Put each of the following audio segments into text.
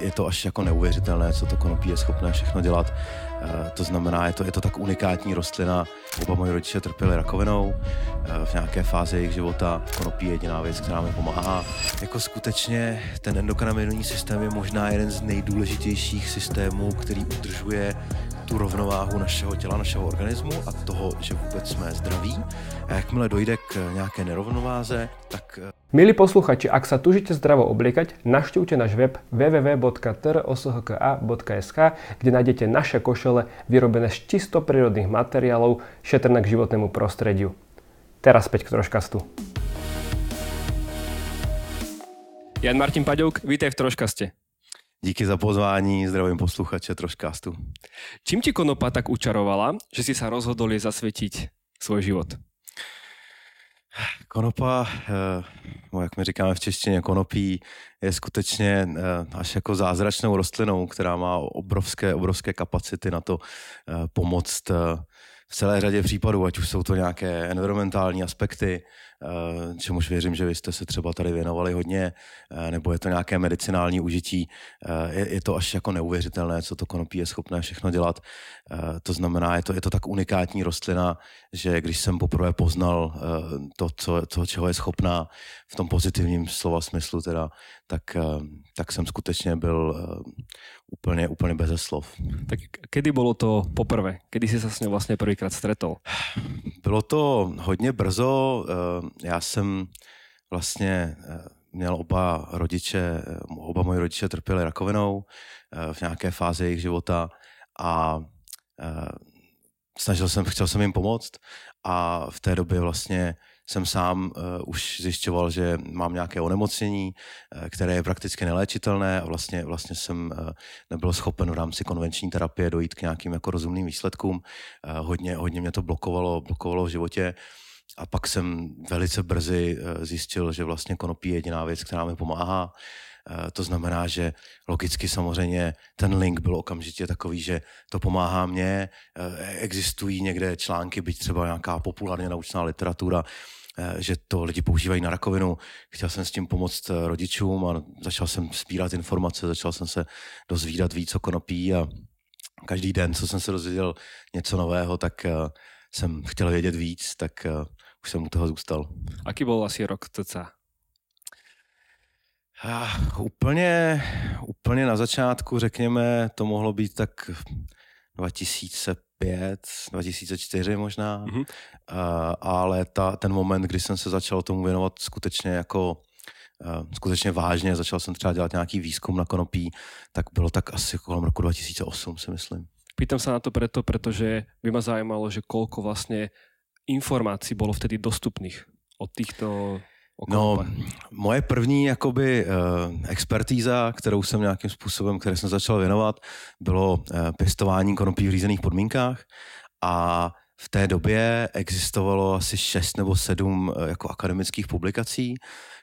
je to až jako neuvěřitelné, co to konopí je schopné všechno dělat. To znamená, je to tak unikátní rostlina. Oba moji rodiče trpěli rakovinou v nějaké fázi jejich života. Konopí je jediná věc, která mi pomáhá. Jako skutečně ten endokannabinoidní systém je možná jeden z nejdůležitějších systémů, který udržuje tu rovnováhu našeho těla, našeho organismu a toho, že vůbec jsme zdraví. A jakmile dojde k nějaké nerovnováze, tak... Milí posluchači, ak sa túžite zdravo obliekať, navštívte náš web www.troshka.sk, kde nájdete naše košele vyrobené z čisto prírodných materiálov, šetrné k životnému prostrediu. Teraz späť k Troškastu. Jan Martin Paďouk, vítaj v Troškaste. Díky za pozvání, zdravím posluchače Troškastu. Čím ti konopa tak učarovala, že si sa rozhodol zasvetiť svoj život? Konopa, jak my říkáme v češtině, konopí je skutečně až jako zázračnou rostlinou, která má obrovské kapacity na to pomoct v celé řadě případů, ať už jsou to nějaké environmentální aspekty, čemuž věřím, že vy jste se třeba tady věnovali hodně, nebo je to nějaké medicinální užití. Je to až jako neuvěřitelné, co to konopí je schopné všechno dělat. To znamená, je to tak unikátní rostlina, že když jsem poprvé poznal to, čeho je schopná v tom pozitivním slova smyslu, teda, tak jsem skutečně byl úplně beze slov. Tak kedy bylo to poprvé? Kedy jsi se s ňou vlastně prvýkrát stretol? Bylo to hodně brzo. Já jsem vlastně měl oba moji rodiče trpěli rakovinou v nějaké fázi jejich života a chtěl jsem jim pomoct a v té době vlastně jsem sám už zjišťoval, že mám nějaké onemocnění, které je prakticky neléčitelné a vlastně jsem nebyl schopen v rámci konvenční terapie dojít k nějakým jako rozumným výsledkům. Hodně mě to blokovalo v životě. A pak jsem velice brzy zjistil, že vlastně konopí je jediná věc, která mi pomáhá. To znamená, že logicky samozřejmě ten link byl okamžitě takový, že to pomáhá mně. Existují někde články, byť třeba nějaká populárně naučná literatura, že to lidi používají na rakovinu. Chtěl jsem s tím pomoct rodičům a začal jsem sbírat informace, začal jsem se dozvídat víc o konopí a každý den, co jsem se dozvěděl něco nového, tak jsem chtěl vědět víc, tak už jsem u toho zůstal. Aký byl asi rok cca? Úplně na začátku, řekněme, to mohlo být tak 2005, 2004 možná, ale ten moment, kdy jsem se začal tomu věnovat skutečně jako skutečně vážně, začal jsem třeba dělat nějaký výzkum na konopí, tak bylo tak asi kolem roku 2008, si myslím. Pýtam sa na to preto, pretože by ma zaujímalo, že koľko vlastne informácií bolo vtedy dostupných od týchto okolí. No, moje první jakoby expertíza, kterou jsem nějakým způsobem, které jsem začal věnovat, bylo pěstování konopí v řízených podmínkách a v té době existovalo asi 6 nebo 7 jako akademických publikací.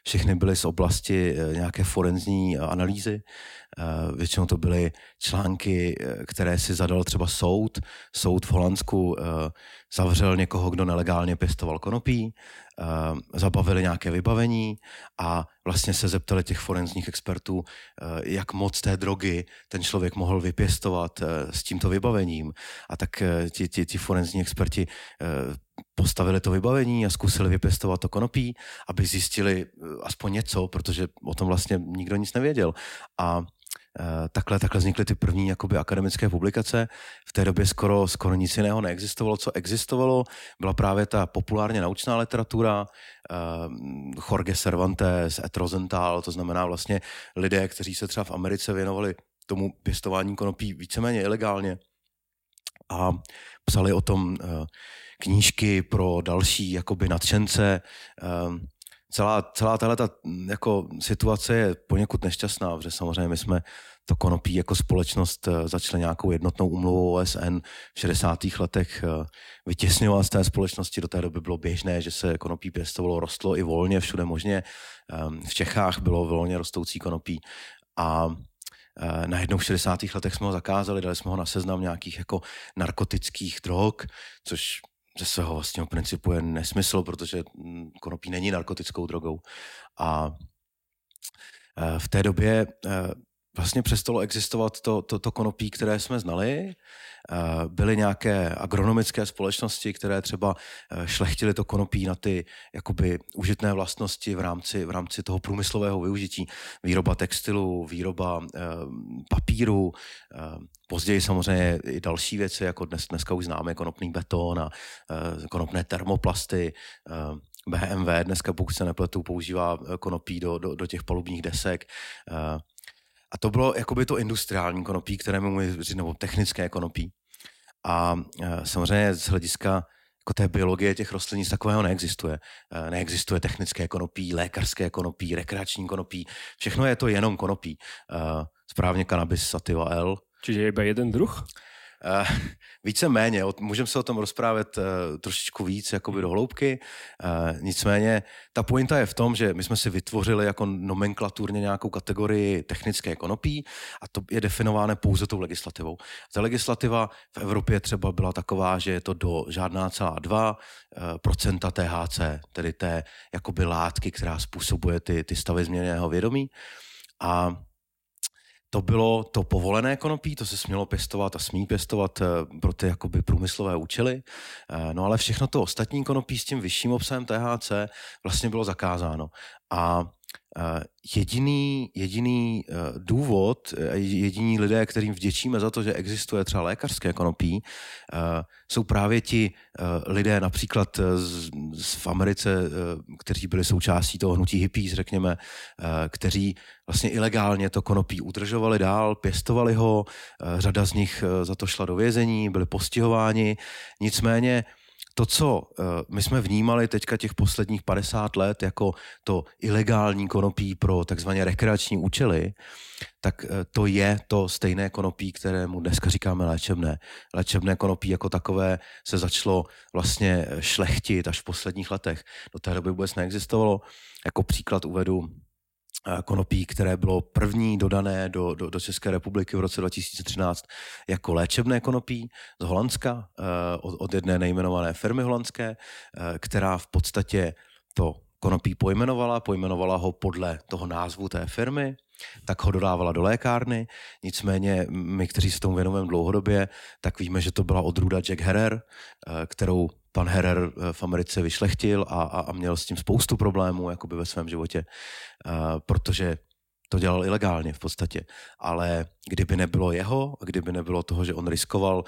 Všechny byly z oblasti nějaké forenzní analýzy. Většinou to byly články, které si zadal třeba soud. Soud v Holandsku zavřel někoho, kdo nelegálně pěstoval konopí, zabavili nějaké vybavení a vlastně se zeptali těch forenzních expertů, jak moc té drogy ten člověk mohl vypěstovat s tímto vybavením. A tak ti forenzní experti postavili to vybavení a zkusili vypěstovat to konopí, aby zjistili aspoň něco, protože o tom vlastně nikdo nic nevěděl. A takhle vznikly ty první jakoby akademické publikace. V té době skoro nic jiného neexistovalo. Co existovalo, byla právě ta populárně naučná literatura, Jorge Cervantes, Ethan Rosenthal, to znamená vlastně lidé, kteří se třeba v Americe věnovali tomu pěstování konopí víceméně ilegálně a psali o tom knížky pro další jakoby nadšence. Celá tahleta jako situace je poněkud nešťastná, protože samozřejmě my jsme to konopí jako společnost začali nějakou jednotnou úmluvou OSN v 60. letech vytěsňovat z té společnosti. Do té doby bylo běžné, že se konopí pěstovalo, rostlo i volně, všude možně. V Čechách bylo volně rostoucí konopí a najednou v 60. letech jsme ho zakázali, dali jsme ho na seznam nějakých jako narkotických drog, což ze svého vlastního principu je nesmysl, protože konopí není narkotickou drogou. A v té době vlastně přestalo existovat to konopí, které jsme znali. Byly nějaké agronomické společnosti, které třeba šlechtily to konopí na ty jakoby užitné vlastnosti v rámci toho průmyslového využití. Výroba textilu, výroba papíru, později samozřejmě i další věci, jako dneska už známe konopný beton a konopné termoplasty. BMW dneska, pokud se nepletu, používá konopí do těch palubních desek. A to bylo jakoby to industriální konopí, které můžeme říct, nebo technické konopí. A samozřejmě z hlediska jako té biologie těch rostlin nic takového neexistuje. Neexistuje technické konopí, lékařské konopí, rekreační konopí. Všechno je to jenom konopí. Správně kanabis sativa L. Čiže je iba jeden druh? Více méně. Můžeme se o tom rozprávět trošičku víc jakoby do hloubky. Nicméně ta pointa je v tom, že my jsme si vytvořili jako nomenklaturně nějakou kategorii technické konopí a to je definováno pouze tou legislativou. Ta legislativa v Evropě třeba byla taková, že je to do žádná celá 2% THC, tedy té jakoby látky, která způsobuje ty stavy změněného vědomí. A to bylo to povolené konopí, to se smělo pěstovat a smí pěstovat pro ty jakoby průmyslové účely, no ale všechno to ostatní konopí s tím vyšším obsahem THC vlastně bylo zakázáno. A jediný důvod, jediní lidé, kterým vděčíme za to, že existuje třeba lékařské konopí, jsou právě ti lidé například v Americe, kteří byli součástí toho hnutí hippies, řekněme, kteří vlastně ilegálně to konopí udržovali dál, pěstovali ho, řada z nich za to šla do vězení, byli postihováni, nicméně to, co my jsme vnímali teďka těch posledních 50 let jako to ilegální konopí pro takzvané rekreační účely, tak to je to stejné konopí, kterému dneska říkáme léčebné. Léčebné konopí jako takové se začalo vlastně šlechtit až v posledních letech. Do té doby vůbec neexistovalo. Jako příklad uvedu konopí, které bylo první dodané do České republiky v roce 2013 jako léčebné konopí z Holandska, od jedné nejmenované firmy holandské, která v podstatě to konopí pojmenovala ho podle toho názvu té firmy, tak ho dodávala do lékárny. Nicméně my, kteří se tomu věnujeme dlouhodobě, tak víme, že to byla odrůda Jack Herer, kterou pan Herer v Americe vyšlechtil a měl s tím spoustu problémů jakoby ve svém životě, protože to dělal ilegálně v podstatě. Ale kdyby nebylo jeho, kdyby nebylo toho, že on riskoval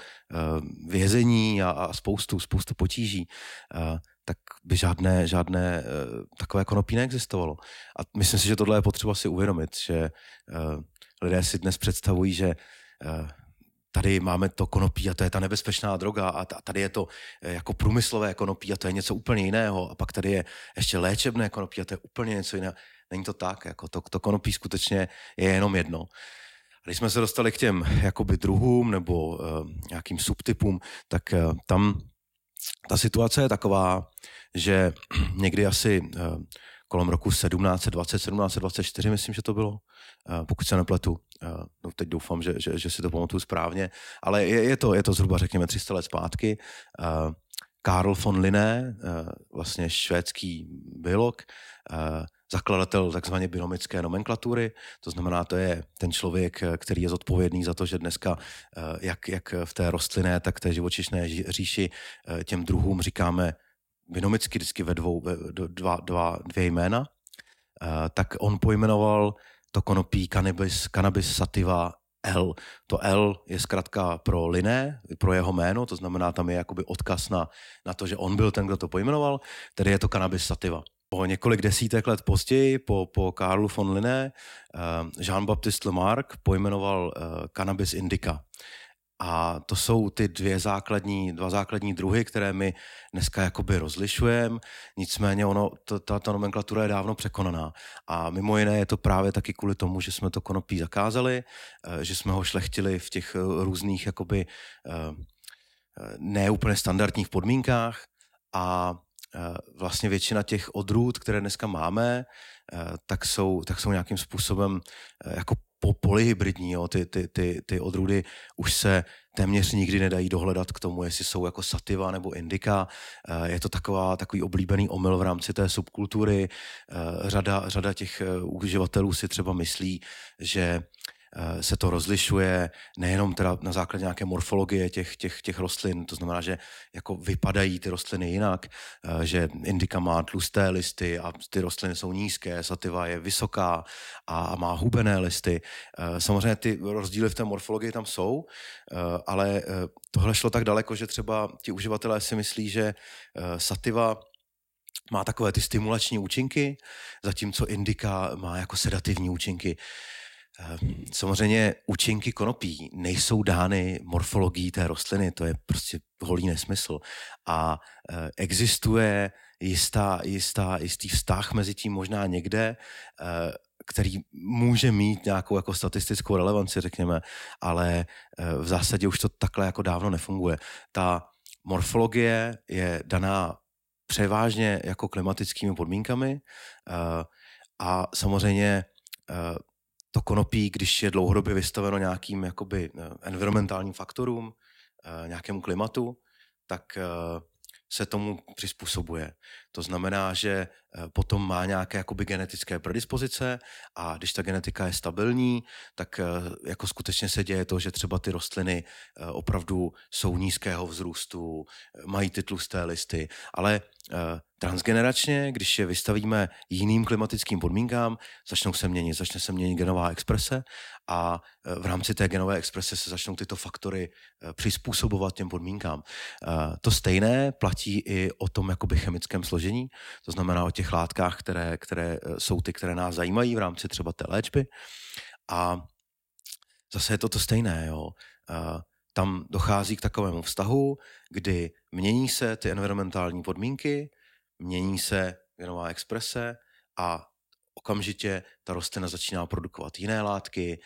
vězení a spoustu potíží, tak by žádné takové konopí neexistovalo. A myslím si, že tohle je potřeba si uvědomit, že lidé si dnes představují, že tady máme to konopí a to je ta nebezpečná droga a tady je to jako průmyslové konopí a to je něco úplně jiného a pak tady je ještě léčebné konopí a to je úplně něco jiného. Není to tak, jako to konopí skutečně je jenom jedno. A když jsme se dostali k těm jakoby druhům nebo nějakým subtypům, tak tam ta situace je taková, že někdy asi kolem roku 1720, 1724, myslím, že to bylo, pokud se nepletu. No teď doufám, že si to pamatuju správně, ale je to zhruba, řekněme, 300 let zpátky. Carl von Linné, vlastně švédský biolog, zakladatel takzvané binomické nomenklatury, to znamená, to je ten člověk, který je zodpovědný za to, že dneska jak v té rostlinné, tak té živočišné říši těm druhům říkáme binomicky vždycky ve dvě jména, tak on pojmenoval to konopí cannabis sativa L. To L je zkrátka pro Linné, pro jeho jméno, to znamená, tam je jakoby odkaz na to, že on byl ten, kdo to pojmenoval, tedy je to cannabis sativa. Po několik desítek let později, po Carlu von Linné, Jean-Baptiste Lamarck pojmenoval cannabis indica. A to jsou ty dva základní druhy, které my dneska jakoby rozlišujeme, nicméně ta nomenklatura je dávno překonaná. A mimo jiné je to právě taky kvůli tomu, že jsme to konopí zakázali, že jsme ho šlechtili v těch různých jakoby neúplně standardních podmínkách a vlastně většina těch odrůd, které dneska máme, tak jsou nějakým způsobem jako polyhybridní, jo. Ty odrůdy už se téměř nikdy nedají dohledat k tomu, jestli jsou jako sativa nebo indika. Je to takový oblíbený omyl v rámci té subkultury. Řada těch uživatelů si třeba myslí, že se to rozlišuje nejenom teda na základě nějaké morfologie těch rostlin, to znamená, že jako vypadají ty rostliny jinak, že indika má tlusté listy a ty rostliny jsou nízké, sativa je vysoká a má hubené listy. Samozřejmě ty rozdíly v té morfologii tam jsou, ale tohle šlo tak daleko, že třeba ti uživatelé si myslí, že sativa má takové ty stimulační účinky, zatímco indika má jako sedativní účinky. Samozřejmě účinky konopí nejsou dány morfologií té rostliny, to je prostě holý nesmysl. A existuje jistý vztah mezi tím možná někde, který může mít nějakou jako statistickou relevanci, řekněme, ale v zásadě už to takhle jako dávno nefunguje. Ta morfologie je daná převážně jako klimatickými podmínkami a samozřejmě to konopí, když je dlouhodobě vystaveno nějakým jakoby environmentálním faktorům, nějakému klimatu, tak se tomu přizpůsobuje. To znamená, že potom má nějaké jakoby genetické predispozice a když ta genetika je stabilní, tak jako skutečně se děje to, že třeba ty rostliny opravdu jsou nízkého vzrůstu, mají ty tlusté listy, ale transgeneračně, když je vystavíme jiným klimatickým podmínkám, začne se měnit genová exprese a v rámci té genové exprese se začnou tyto faktory přizpůsobovat těm podmínkám. To stejné platí i o tom jakoby chemickém složení, to znamená o těch látkách, které jsou ty, které nás zajímají v rámci třeba té léčby. A zase je to stejné, jo. Tam dochází k takovému vztahu, kdy mění se ty environmentální podmínky, mění se genová exprese a okamžitě ta rostlina začíná produkovat jiné látky,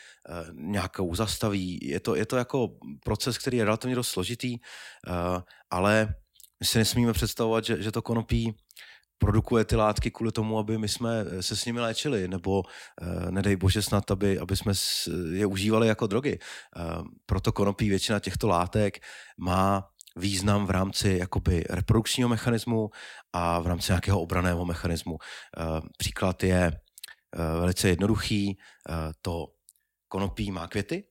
nějakou zastaví. Je to jako proces, který je relativně dost složitý, ale my si nesmíme představovat, že to konopí produkuje ty látky kvůli tomu, aby my jsme se s nimi léčili, nebo nedej bože snad, aby jsme je užívali jako drogy. Proto konopí většina těchto látek má význam v rámci jakoby reprodukčního mechanismu a v rámci nějakého obraného mechanismu. Příklad je velice jednoduchý, to konopí má květy,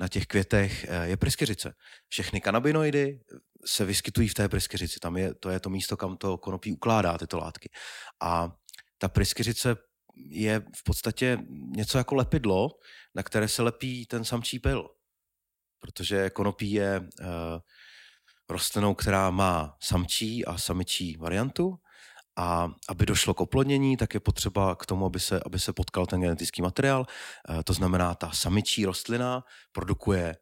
na těch květech je pryskyřice. Všechny kanabinoidy se vyskytují v té pryskyřici. Tam je to místo, kam to konopí ukládá tyto látky. A ta pryskyřice je v podstatě něco jako lepidlo, na které se lepí ten samčí pyl. Protože konopí je rostlinou, která má samčí a samičí variantu. A aby došlo k oplodnění, tak je potřeba k tomu, aby se potkal ten genetický materiál. To znamená, ta samičí rostlina produkuje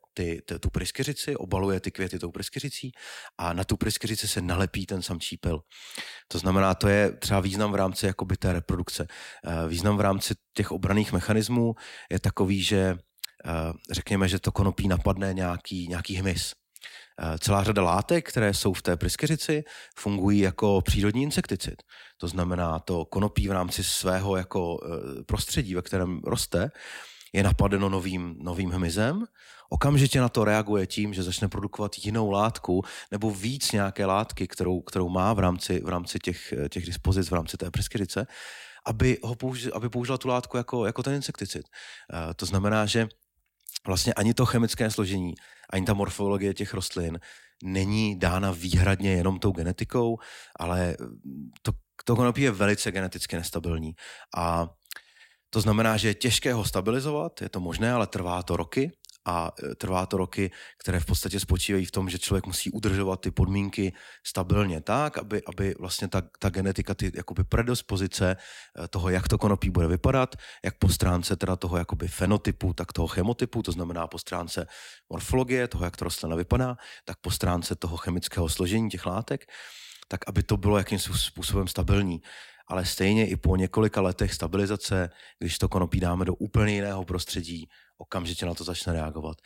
tu pryskyřici, obaluje ty květy tou pryskyřicí a na tu pryskyřici se nalepí ten samčí pyl. To znamená, to je třeba význam v rámci jakoby té reprodukce. Význam v rámci těch obranných mechanismů je takový, že řekněme, že to konopí napadne nějaký hmyz. Celá řada látek, které jsou v té pryskyřici, fungují jako přírodní insekticid. To znamená, to konopí v rámci svého jako prostředí, ve kterém roste, je napadeno novým hmyzem, okamžitě na to reaguje tím, že začne produkovat jinou látku nebo víc nějaké látky, kterou má v rámci těch dispozic, v rámci té pryskyřice, aby použila tu látku jako ten insekticid. To znamená, že vlastně ani to chemické složení, ani ta morfologie těch rostlin není dána výhradně jenom tou genetikou, ale to konopí je velice geneticky nestabilní. A to znamená, že je těžké ho stabilizovat, je to možné, ale trvá to roky. A trvá to roky, které v podstatě spočívají v tom, že člověk musí udržovat ty podmínky stabilně tak, aby vlastně ta genetika, ty jakoby predispozice toho, jak to konopí bude vypadat, jak po stránce teda toho jakoby fenotypu, tak toho chemotypu, to znamená po stránce morfologie, toho, jak to rostlina vypadá, tak po stránce toho chemického složení těch látek, tak aby to bylo jakým způsobem stabilní. Ale stejně i po několika letech stabilizace, když to konopí dáme do úplně jiného prostředí, okamžitě na to začne reagovat.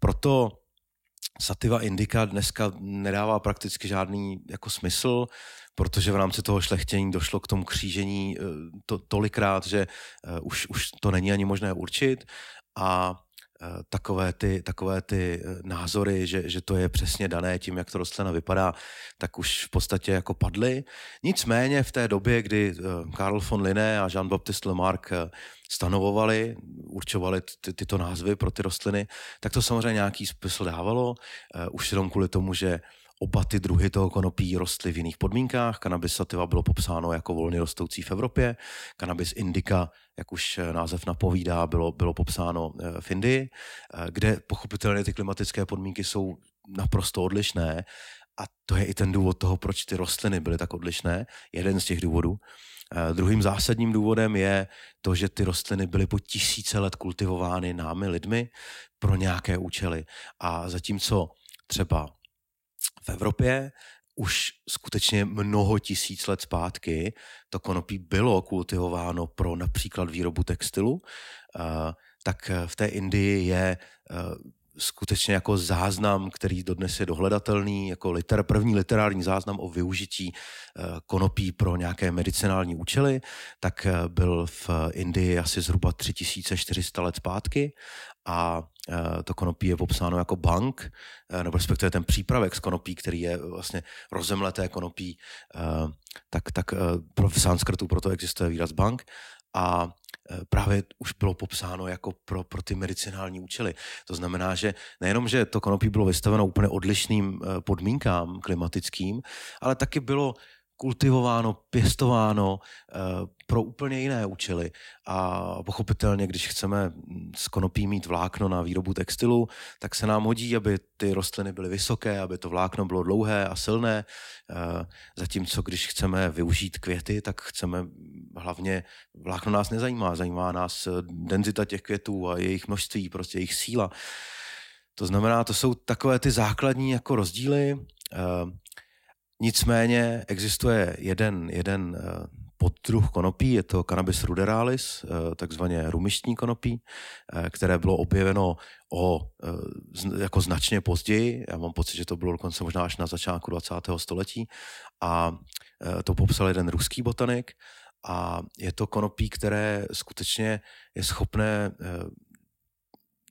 Proto sativa indica dneska nedává prakticky žádný jako smysl, protože v rámci toho šlechtění došlo k tomu křížení tolikrát, že už to není ani možné určit a takové ty názory, že to je přesně dané tím, jak to rostlina vypadá, tak už v podstatě jako padly. Nicméně v té době, kdy Carl von Linné a Jean-Baptiste Lamarck stanovovali, určovali tyto názvy pro ty rostliny, tak to samozřejmě nějaký smysl dávalo, už jenom kvůli tomu, že oba ty druhy toho konopí rostly v jiných podmínkách. Cannabis sativa bylo popsáno jako volně rostoucí v Evropě. Cannabis indica, jak už název napovídá, bylo popsáno v Indii, kde pochopitelně ty klimatické podmínky jsou naprosto odlišné. A to je i ten důvod toho, proč ty rostliny byly tak odlišné. Jeden z těch důvodů. Druhým zásadním důvodem je to, že ty rostliny byly po tisíce let kultivovány námi lidmi pro nějaké účely. A zatímco třeba v Evropě už skutečně mnoho tisíc let zpátky to konopí bylo kultivováno pro například výrobu textilu, tak v té Indii je skutečně jako záznam, který dodnes je dohledatelný, jako první literární záznam o využití konopí pro nějaké medicinální účely, tak byl v Indii asi zhruba 3400 let zpátky a to konopí je popsáno jako bang, nebo respektive ten přípravek z konopí, který je vlastně rozemleté konopí, tak v sanskrtu proto existuje výraz bang a právě už bylo popsáno jako pro ty medicinální účely. To znamená, že nejenom, že to konopí bylo vystaveno úplně odlišným podmínkám klimatickým, ale taky bylo kultivováno, pěstováno pro úplně jiné účely. A pochopitelně, když chceme z konopí mít vlákno na výrobu textilu, tak se nám hodí, aby ty rostliny byly vysoké, aby to vlákno bylo dlouhé a silné. Zatímco, když chceme využít květy, tak chceme hlavně, vlákno nás nezajímá, zajímá nás denzita těch květů a jejich množství, prostě jejich síla. To znamená, to jsou takové ty základní jako rozdíly. Nicméně existuje jeden poddruh konopí, je to Cannabis ruderalis, takzvané rumištní konopí, které bylo objeveno jako značně později, já mám pocit, že to bylo dokonce možná až na začátku 20. století a to popsal jeden ruský botanik a je to konopí, které skutečně je schopné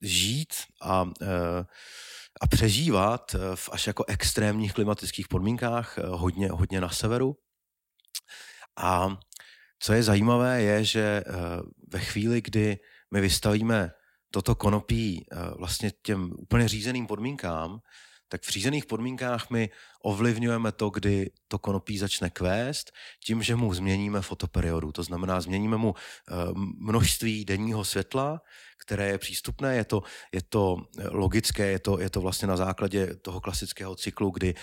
žít a přežívat v až jako extrémních klimatických podmínkách, hodně, hodně na severu. A co je zajímavé, je, že ve chvíli, kdy my vystavíme toto konopí vlastně těm úplně řízeným podmínkám, tak v řízených podmínkách my ovlivňujeme to, kdy to konopí začne kvést, tím, že mu změníme fotoperiodu. To znamená, změníme mu množství denního světla, které je přístupné, je to logické, je to vlastně na základě toho klasického cyklu, kdy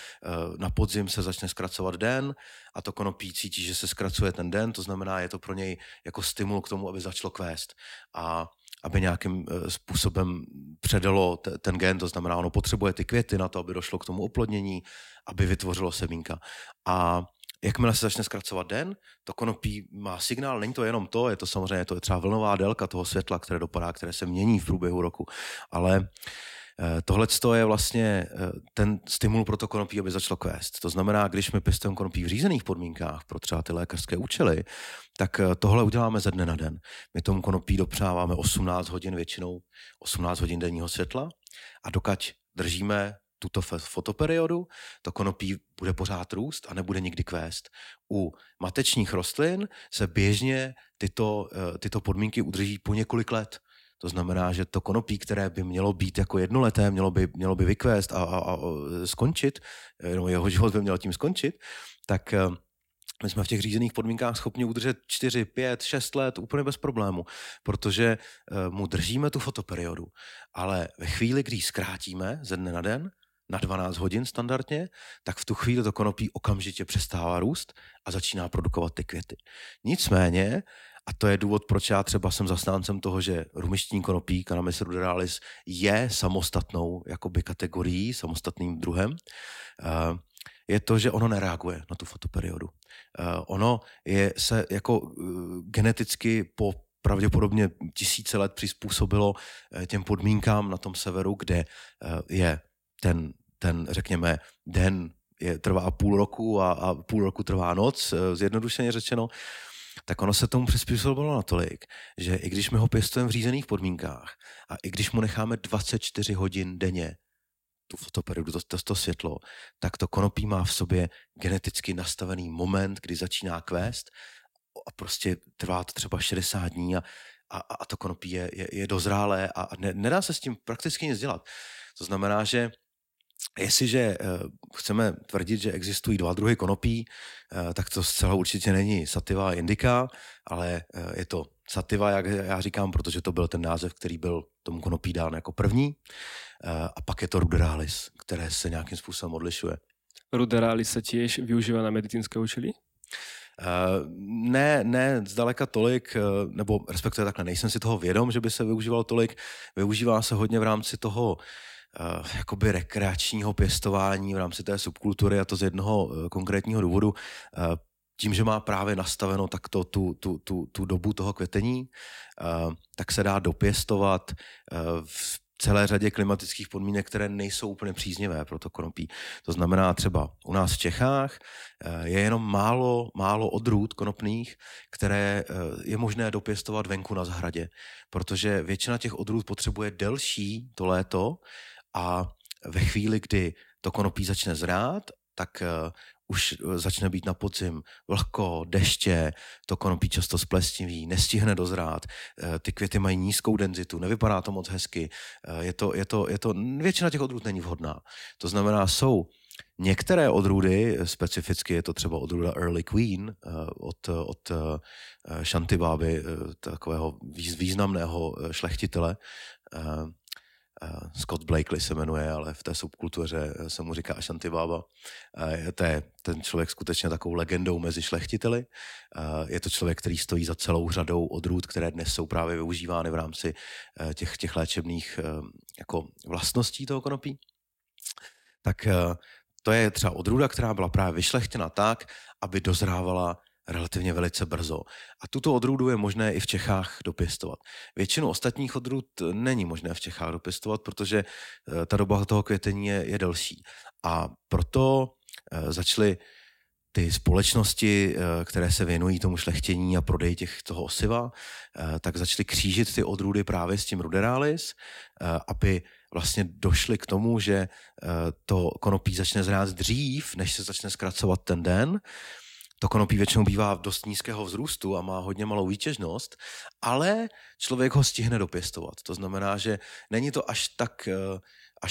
na podzim se začne zkracovat den a to konopí cítí, že se zkracuje ten den, to znamená, je to pro něj jako stimul k tomu, aby začalo kvést. A aby nějakým způsobem předalo ten gen, to znamená, ono potřebuje ty květy na to, aby došlo k tomu oplodnění, aby vytvořilo semínka. A jakmile se začne zkracovat den, to konopí má signál, není to jenom to, je to samozřejmě to je třeba vlnová délka toho světla, které dopadá, které se mění v průběhu roku, ale tohleto je vlastně ten stimul pro to konopí, aby začalo kvést. To znamená, když my pěstujeme konopí v řízených podmínkách pro třeba ty lékařské účely, tak tohle uděláme ze dne na den. My tomu konopí dopřáváme 18 hodin většinou, 18 hodin denního světla a dokud držíme tuto fotoperiodu, to konopí bude pořád růst a nebude nikdy kvést. U matečních rostlin se běžně tyto podmínky udrží po několik let. To znamená, že to konopí, které by mělo být jako jednoleté, mělo by vykvést a skončit, jeho život by měl tím skončit, tak my jsme v těch řízených podmínkách schopni udržet 4, 5, 6 let úplně bez problému, protože mu držíme tu fotoperiodu. Ale ve chvíli, kdy ji zkrátíme ze dne na den, na 12 hodin standardně, tak v tu chvíli to konopí okamžitě přestává růst a začíná produkovat ty květy. Nicméně, a to je důvod, proč já třeba jsem zastáncem toho, že rumištní konopí, Cannabis ruderalis, je samostatnou jakoby kategorií, samostatným druhem, je to, že ono nereaguje na tu fotoperiodu. Ono se jako geneticky po pravděpodobně tisíce let přizpůsobilo těm podmínkám na tom severu, kde je ten řekněme, den trvá půl roku a půl roku trvá noc, zjednodušeně řečeno. tak ono se tomu přizpůsobilo natolik, že i když my ho pěstujeme v řízených podmínkách a i když mu necháme 24 hodin denně tu fotoperiodu, to světlo, tak to konopí má v sobě geneticky nastavený moment, kdy začíná kvést a prostě trvá to třeba 60 dní a to konopí je dozrálé a nedá se s tím prakticky nic dělat. To znamená, že jestliže chceme tvrdit, že existují dva druhy konopí, tak to zcela určitě není sativa a indika, ale je to sativa, jak já říkám, protože to byl ten název, který byl tomu konopí dán jako první. A pak je to ruderalis, které se nějakým způsobem odlišuje. Ruderalis se tiež využívá na medicínské účely? Ne zdaleka tolik, nebo respektive takhle, nejsem si toho vědom, že by se využíval tolik. Využívá se hodně v rámci toho jakoby rekreačního pěstování v rámci té subkultury, a to z jednoho konkrétního důvodu. Tím, že má právě nastaveno takto tu dobu toho květení, tak se dá dopěstovat v celé řadě klimatických podmínek, které nejsou úplně příznivé pro to konopí. To znamená třeba u nás v Čechách je jenom málo odrůd konopných, které je možné dopěstovat venku na zahradě, protože většina těch odrůd potřebuje delší to léto a ve chvíli, kdy to konopí začne zrát, tak už začne být na podzim vlhko, deště, to konopí často splestiví, nestihne dozrát, ty květy mají nízkou denzitu, nevypadá to moc hezky, většina těch odrůd není vhodná. To znamená, jsou některé odrůdy, specificky je to třeba odrůda Early Queen od Shantibáby, takového významného šlechtitele, Scott Blakely se jmenuje, ale v té subkultuře se mu říká Shantibaba. Ten člověk skutečně takovou legendou mezi šlechtiteli. Je to člověk, který stojí za celou řadou odrůd, které dnes jsou právě využívány v rámci těch léčebných jako vlastností toho konopí. Tak to je třeba odrůda, která byla právě vyšlechtěna tak, aby dozrávala relativně velice brzo. A tuto odrůdu je možné i v Čechách dopěstovat. Většinu ostatních odrůd není možné v Čechách dopěstovat, protože ta doba toho květení je delší. A proto začaly ty společnosti, které se věnují tomu šlechtění a prodeji toho osiva, tak začaly křížit ty odrůdy právě s tím ruderalis, aby vlastně došli k tomu, že to konopí začne zrát dřív, než se začne zkracovat ten den. To konopí většinou bývá dost nízkého vzrůstu a má hodně malou výtěžnost, ale člověk ho stihne dopěstovat. To znamená, že není to až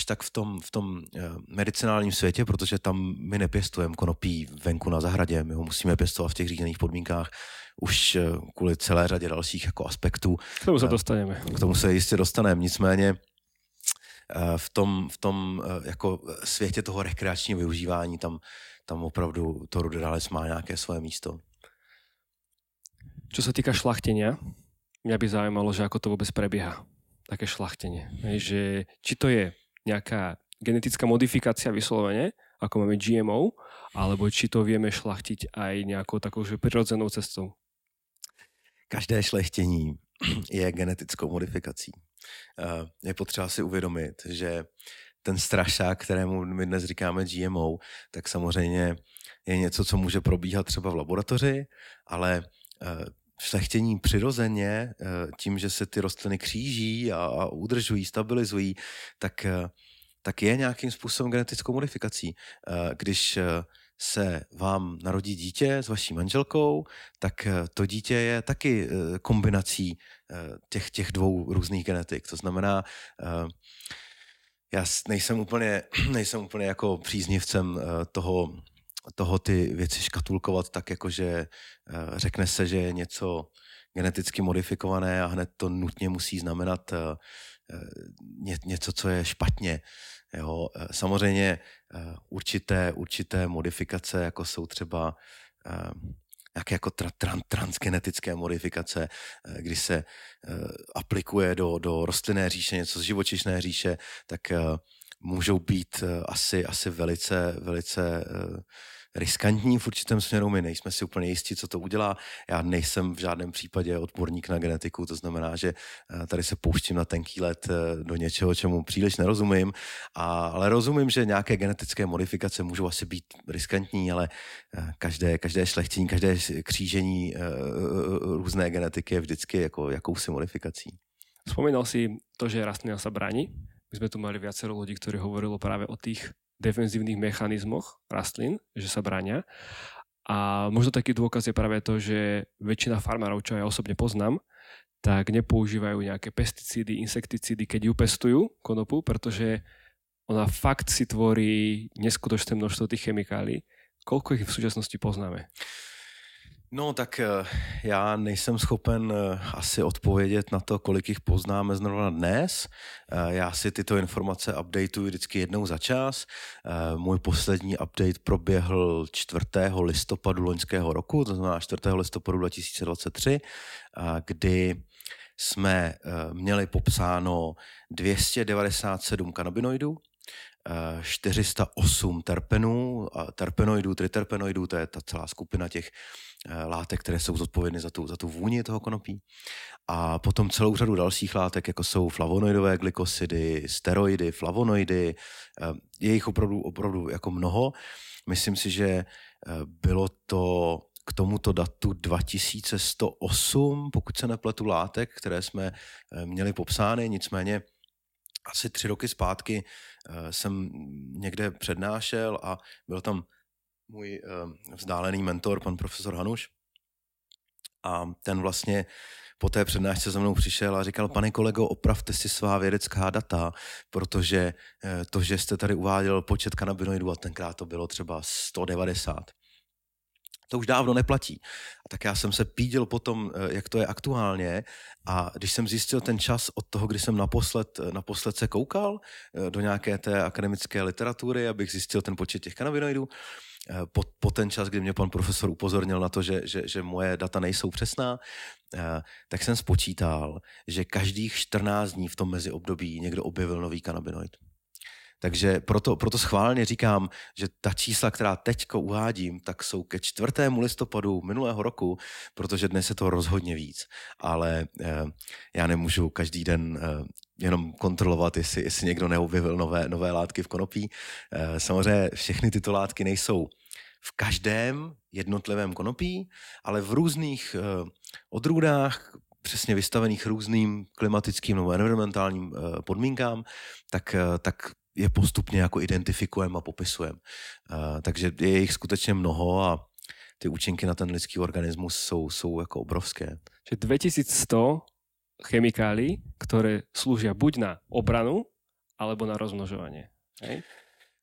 tak v tom medicinálním světě, protože tam my nepěstujeme konopí venku na zahradě, my ho musíme pěstovat v těch řízených podmínkách už kvůli celé řadě dalších jako aspektů. K tomu se dostaneme. K tomu se jistě dostaneme, nicméně v tom jako světě toho rekreačního využívání tam opravdu to ruderalis má nejaké svoje místo. Čo sa týka šlachtenia, mňa by zaujímalo, že ako to vôbec prebieha, také šlachtenie. Že, či to je nejaká genetická modifikácia vyslovene, ako máme GMO, alebo či to vieme šlachtiť aj nejakou takou prirodzenou cestou. Každé šlechtení je genetickou modifikací. Je potřeba si uvědomit, že ten strašák, kterému my dnes říkáme GMO, tak samozřejmě je něco, co může probíhat třeba v laboratoři, ale šlechtění přirozeně, tím, že se ty rostliny kříží a udržují, stabilizují, tak je nějakým způsobem genetickou modifikací. Když se vám narodí dítě s vaší manželkou, tak to dítě je taky kombinací těch dvou různých genetik. To znamená, já nejsem úplně jako příznivcem toho ty věci škatulkovat tak, jako že řekne se, že je něco geneticky modifikované a hned to nutně musí znamenat něco, co je špatně. Jo? Samozřejmě určité modifikace, jako jsou třeba nějaké jako transgenetické modifikace, kdy se aplikuje do rostlinné říše něco z živočišné říše, tak můžou být asi velice riskantní v určitém směru. My nejsme si úplně jistí, co to udělá. Já nejsem v žádném případě odborník na genetiku, to znamená, že tady se pouštím na tenký led do něčeho, čemu příliš nerozumím, ale rozumím, že nějaké genetické modifikace můžou asi být riskantní, ale každé šlechtění, každé křížení různé genetiky je vždycky jako jakousi modifikací. Spomínal si to, že rastlina sa bráni. My sme tu mali viacero ľudí, ktorí hovorilo práve o tých defenzívnych mechanizmoch rastlín, že sa bránia. A možno taký dôkaz je práve to, že väčšina farmárov, čo ja osobne poznám, tak nepoužívajú nejaké pesticídy, insekticídy, keď ju pestujú konopu, pretože ona fakt si tvorí neskutočné množstvo tých chemikálií. Koľko ich v súčasnosti poznáme? No tak já nejsem schopen asi odpovědět na to, kolik jich poznáme zrovna dnes. Já si tyto informace updateuji vždycky jednou za čas. Můj poslední update proběhl 4. listopadu loňského roku, to znamená 4. listopadu 2023, kdy jsme měli popsáno 297 kanabinoidů, 408 terpenů, terpenoidů, triterpenoidů, to je ta celá skupina těch látek, které jsou zodpovědné za tu vůni toho konopí. A potom celou řadu dalších látek, jako jsou flavonoidové glykosidy, steroidy, flavonoidy. Je jich opravdu jako mnoho. Myslím si, že bylo to k tomuto datu 2108, pokud se nepletu, látek, které jsme měli popsány, nicméně asi 3 roky zpátky jsem někde přednášel a byl tam můj vzdálený mentor, pan profesor Hanuš. A ten vlastně po té přednášce za mnou přišel a říkal: pane kolego, opravte si svá vědecká data, protože to, že jste tady uváděl počet kanabinoidů a tenkrát to bylo třeba 190, to už dávno neplatí. A tak já jsem se pídil po tom, jak to je aktuálně, a když jsem zjistil ten čas od toho, kdy jsem naposled se koukal do nějaké té akademické literatury, abych zjistil ten počet těch kanabinoidů, po ten čas, kdy mě pan profesor upozornil na to, že moje data nejsou přesná, tak jsem spočítal, že každých 14 dní v tom meziobdobí někdo objevil nový kanabinoid. Takže proto schválně říkám, že ta čísla, která teďko uhádím, tak jsou ke 4. listopadu minulého roku, protože dnes je to rozhodně víc. Ale já nemůžu každý den jenom kontrolovat, jestli někdo neobjevil nové látky v konopí. Samozřejmě všechny tyto látky nejsou v každém jednotlivém konopí, ale v různých odrůdách, přesně vystavených různým klimatickým nebo environmentálním podmínkám, tak je postupně jako identifikujeme a popisujeme. Takže je jich skutečně mnoho a ty účinky na ten lidský organismus jsou jako obrovské. 2100 chemikálií, které slúžia buď na obranu, alebo na rozmnožování. Hej?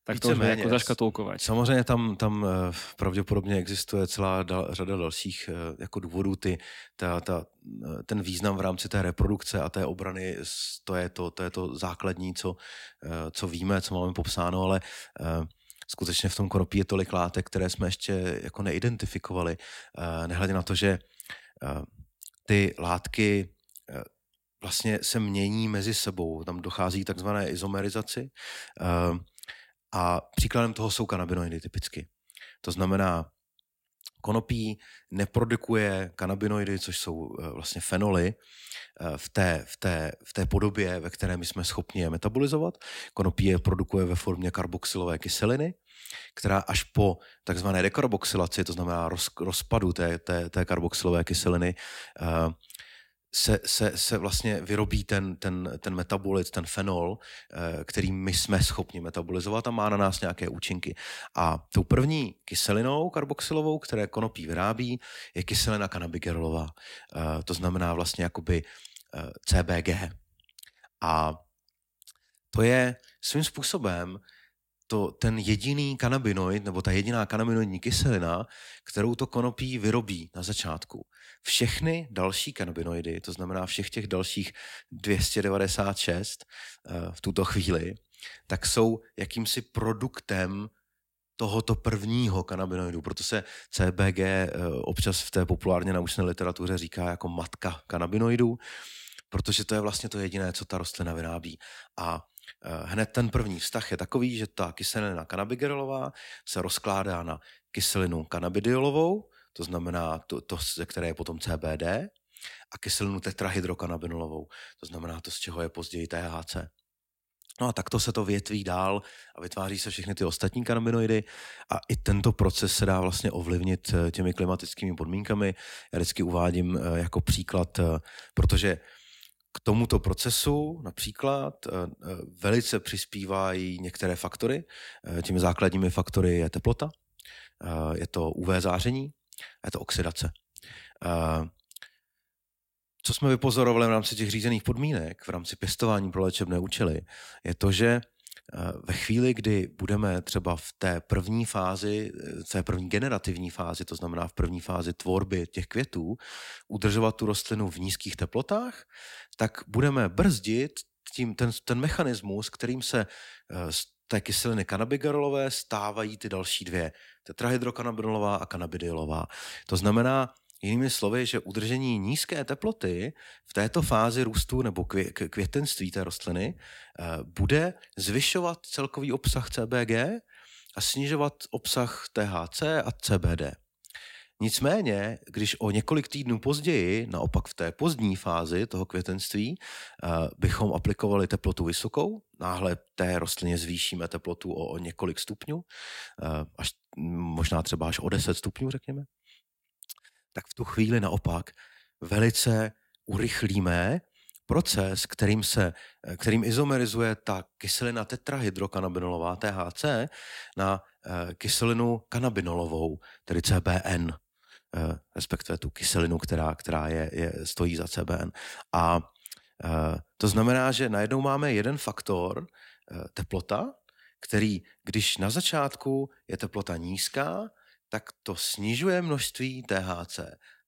Tak to můžeme jako zaškatulkovat. Samozřejmě tam pravděpodobně existuje celá řada dalších jako důvodů. Ten význam v rámci té reprodukce a té obrany, to je to základní, co víme, co máme popsáno, ale skutečně v tom konopí je tolik látek, které jsme ještě jako neidentifikovali. Nehledě na to, že ty látky vlastně se mění mezi sebou. Tam dochází takzvané izomerizaci. A příkladem toho jsou kanabinoidy typicky. To znamená, konopí neprodukuje kanabinoidy, což jsou vlastně fenoly, v té podobě, ve které my jsme schopni je metabolizovat. Konopí je produkuje ve formě karboxylové kyseliny, která až po takzvané dekarboxylaci, to znamená rozpadu té karboxylové kyseliny, se vlastně vyrobí ten metabolit, ten fenol, který my jsme schopni metabolizovat a má na nás nějaké účinky. A tou první kyselinou karboxylovou, které konopí vyrábí, je kyselina kanabigenolová. To znamená vlastně jakoby CBG. A to je svým způsobem ten jediný kanabinoid, nebo ta jediná kanabinoidní kyselina, kterou to konopí vyrobí na začátku. Všechny další kanabinoidy, to znamená všech těch dalších 296 v tuto chvíli, tak jsou jakýmsi produktem tohoto prvního kanabinoidu. Proto se CBG občas v té populárně naučné literatuře říká jako matka kanabinoidů, protože to je vlastně to jediné, co ta rostlina vyrábí. A Hned ten první vztah je takový, že ta kyselina kanabidiolová se rozkládá na kyselinu kanabidiolovou, to znamená to, které je potom CBD, a kyselinu tetrahydrokanabinolovou, to znamená to, z čeho je později THC. No a takto se to větví dál a vytváří se všechny ty ostatní kanabinoidy a i tento proces se dá vlastně ovlivnit těmi klimatickými podmínkami. Já vždycky uvádím jako příklad, protože k tomuto procesu například velice přispívají některé faktory. Těmi základními faktory je teplota, je to UV záření a je to oxidace. Co jsme vypozorovali v rámci těch řízených podmínek, v rámci pěstování pro léčebné účely, je to, že ve chvíli, kdy budeme třeba v té první fázi, té první generativní fázi, to znamená v první fázi tvorby těch květů, udržovat tu rostlinu v nízkých teplotách, tak budeme brzdit tím ten mechanismus, kterým se z té kyseliny kanabidolové stávají ty další dvě, tetrahydrokanabidolová a kanabidiolová. To znamená, jinými slovy, že udržení nízké teploty v této fázi růstu nebo květenství té rostliny bude zvyšovat celkový obsah CBG a snižovat obsah THC a CBD. Nicméně, když o několik týdnů později, naopak v té pozdní fázi toho květenství, bychom aplikovali teplotu vysokou, náhle té rostlině zvýšíme teplotu o několik stupňů, až, možná třeba až o 10 stupňů, řekněme, tak v tu chvíli naopak velice urychlíme proces, kterým izomerizuje ta kyselina tetrahydrokanabinolová THC na kyselinu kanabinolovou, tedy CBN, respektive tu kyselinu, která stojí za CBN. A to znamená, že najednou máme jeden faktor, teplota, který, když na začátku je teplota nízká, tak to snižuje množství THC.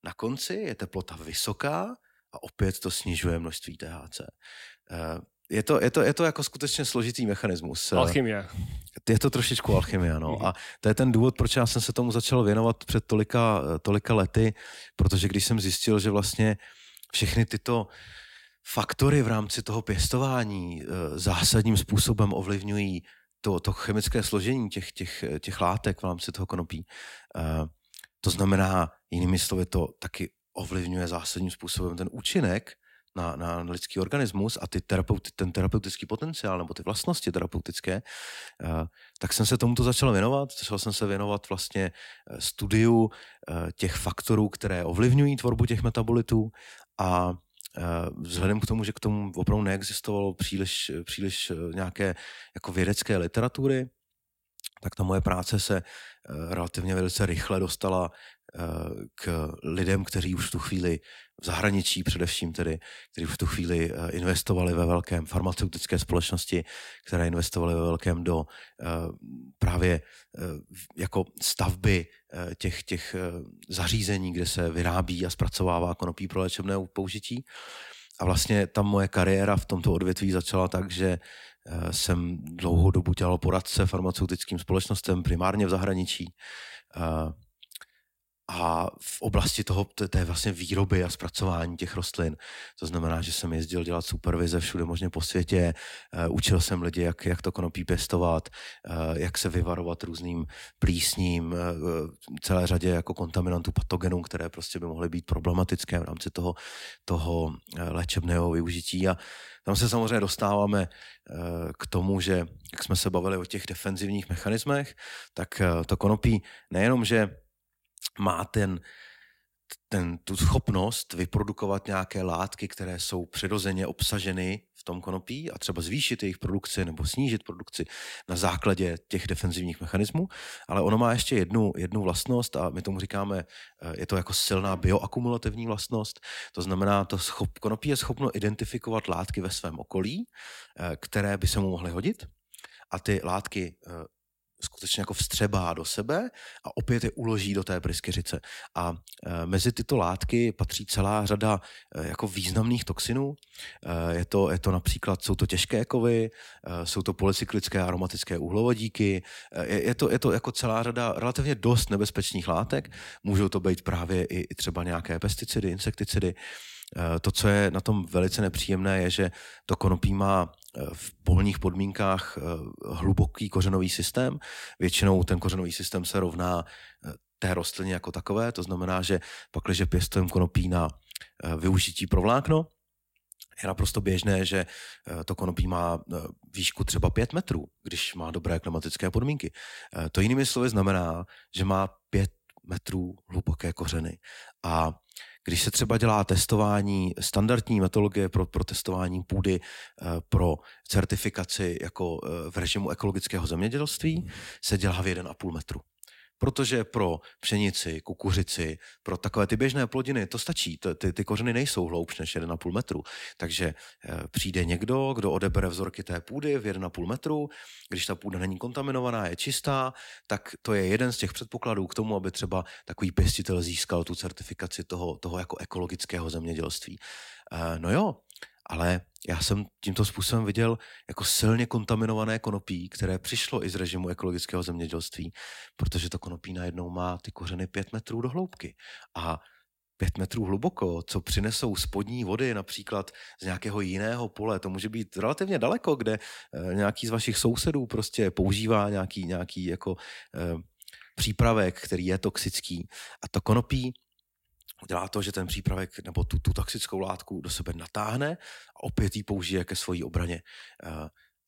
Na konci je teplota vysoká a opět to snižuje množství THC. Je to jako skutečně složitý mechanismus. Alchymie. Je to trošičku alchymie, no. A to je ten důvod, proč já jsem se tomu začal věnovat před tolika lety, protože když jsem zjistil, že vlastně všechny tyto faktory v rámci toho pěstování zásadním způsobem ovlivňují to chemické složení těch látek v rámci toho konopí. To znamená, jinými slovy, to taky ovlivňuje zásadním způsobem ten účinek na lidský organismus a ten terapeutický potenciál nebo ty vlastnosti terapeutické, tak jsem se tomuto začal věnovat. Začal jsem se věnovat vlastně studiu těch faktorů, které ovlivňují tvorbu těch metabolitů a vzhledem k tomu, že k tomu opravdu neexistovalo příliš nějaké jako vědecké literatury, tak ta moje práce se relativně velice rychle dostala k lidem, kteří už v tu chvíli v zahraničí především tedy, kteří už v tu chvíli investovali ve velkém farmaceutické společnosti, které investovaly ve velkém do právě jako stavby těch zařízení, kde se vyrábí a zpracovává konopí pro léčebné použití. A vlastně ta moje kariéra v tomto odvětví začala tak, že jsem dlouhou dobu dělal poradce farmaceutickým společnostem, primárně v zahraničí. A v oblasti té vlastně výroby a zpracování těch rostlin. To znamená, že jsem jezdil dělat supervize všude možně po světě, učil jsem lidi, jak to konopí pěstovat, jak se vyvarovat různým plísním, celé řadě jako kontaminantů, patogenů, které prostě by mohly být problematické v rámci toho léčebného využití. A tam se samozřejmě dostáváme k tomu, že jak jsme se bavili o těch defenzivních mechanismech, tak to konopí nejenom, že má tu schopnost vyprodukovat nějaké látky, které jsou přirozeně obsaženy v tom konopí a třeba zvýšit jejich produkci nebo snížit produkci na základě těch defenzivních mechanismů, ale ono má ještě jednu vlastnost a my tomu říkáme, je to jako silná bioakumulativní vlastnost, to znamená, konopí je schopno identifikovat látky ve svém okolí, které by se mu mohly hodit a ty látky skutečně jako vstřebá do sebe a opět je uloží do té pryskyřice. A mezi tyto látky patří celá řada jako významných toxinů. Je to například, jsou to těžké kovy, jsou to polycyklické aromatické uhlovodíky, je to jako celá řada relativně dost nebezpečných látek. Můžou to být právě i třeba nějaké pesticidy, insekticidy. To, co je na tom velice nepříjemné, je, že to konopí má v polních podmínkách hluboký kořenový systém. Většinou ten kořenový systém se rovná té rostlině jako takové, to znamená, že pakliže pěstujeme konopí na využití pro vlákno, je naprosto běžné, že to konopí má výšku třeba 5 metrů, když má dobré klimatické podmínky. To jinými slovy znamená, že má 5 metrů hluboké kořeny. A když se třeba dělá testování, standardní metodologie pro testování půdy pro certifikaci jako v režimu ekologického zemědělství se dělá v 1,5 metru. Protože pro pšenici, kukuřici, pro takové ty běžné plodiny to stačí. Ty kořeny nejsou hloubš než 1,5 metru. Takže přijde někdo, kdo odebere vzorky té půdy v 1,5 metru. Když ta půda není kontaminovaná, je čistá, tak to je jeden z těch předpokladů k tomu, aby třeba takový pěstitel získal tu certifikaci toho jako ekologického zemědělství. No jo, ale já jsem tímto způsobem viděl jako silně kontaminované konopí, které přišlo i z režimu ekologického zemědělství, protože to konopí najednou má ty kořeny 5 metrů do hloubky. A 5 metrů hluboko, co přinesou spodní vody například z nějakého jiného pole, to může být relativně daleko, kde nějaký z vašich sousedů prostě používá nějaký jako přípravek, který je toxický. A to konopí udělá to, že ten přípravek nebo tu toxickou látku do sebe natáhne a opět ji použije ke své obraně.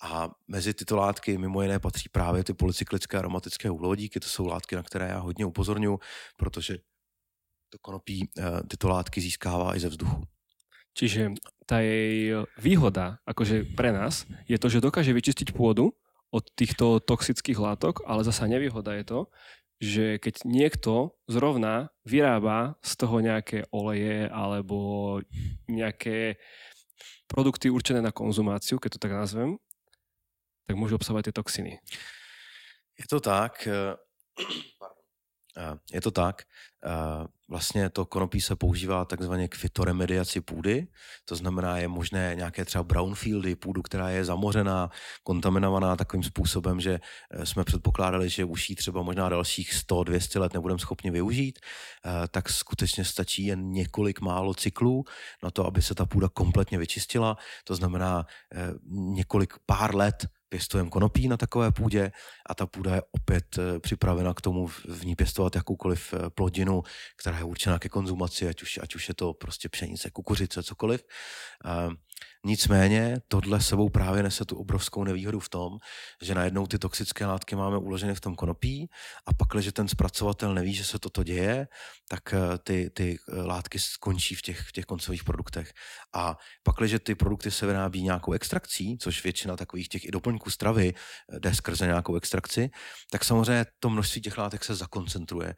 A mezi tyto látky mimo jiné patří právě ty polycyklické aromatické uhlovodíky. To jsou látky, na které já hodně upozorňuji, protože to konopí tyto látky získává i ze vzduchu. Čiže tá jej výhoda akože pre nás je to, že dokáže vyčistiť pôdu od týchto toxických látok, ale zasa nevýhoda je to, že keď niekto zrovna vyrába z toho nejaké oleje alebo nejaké produkty určené na konzumáciu, keď to tak nazvem, tak môžu obsahovať tie toxiny. Je to tak. Je to tak. Vlastně to konopí se používá takzvaně k fitoremediaci půdy, to znamená je možné nějaké třeba brownfieldy, půdu, která je zamořená, kontaminovaná takovým způsobem, že jsme předpokládali, že už jí třeba možná dalších 100-200 let nebudeme schopni využít, tak skutečně stačí jen několik málo cyklů na to, aby se ta půda kompletně vyčistila, to znamená několik pár let pěstujeme konopí na takové půdě a ta půda je opět připravena k tomu v ní pěstovat jakoukoliv plodinu, která je určená ke konzumaci, ať už je to prostě pšenice, kukuřice, cokoliv. Nicméně tohle sebou právě nese tu obrovskou nevýhodu v tom, že najednou ty toxické látky máme uložené v tom konopí a pak, když ten zpracovatel neví, že se toto děje, tak ty látky skončí v těch koncových produktech. A pak, když ty produkty se vyrábí nějakou extrakcí, což většina takových těch i doplňků stravy jde skrze nějakou extrakci, tak samozřejmě to množství těch látek se zakoncentruje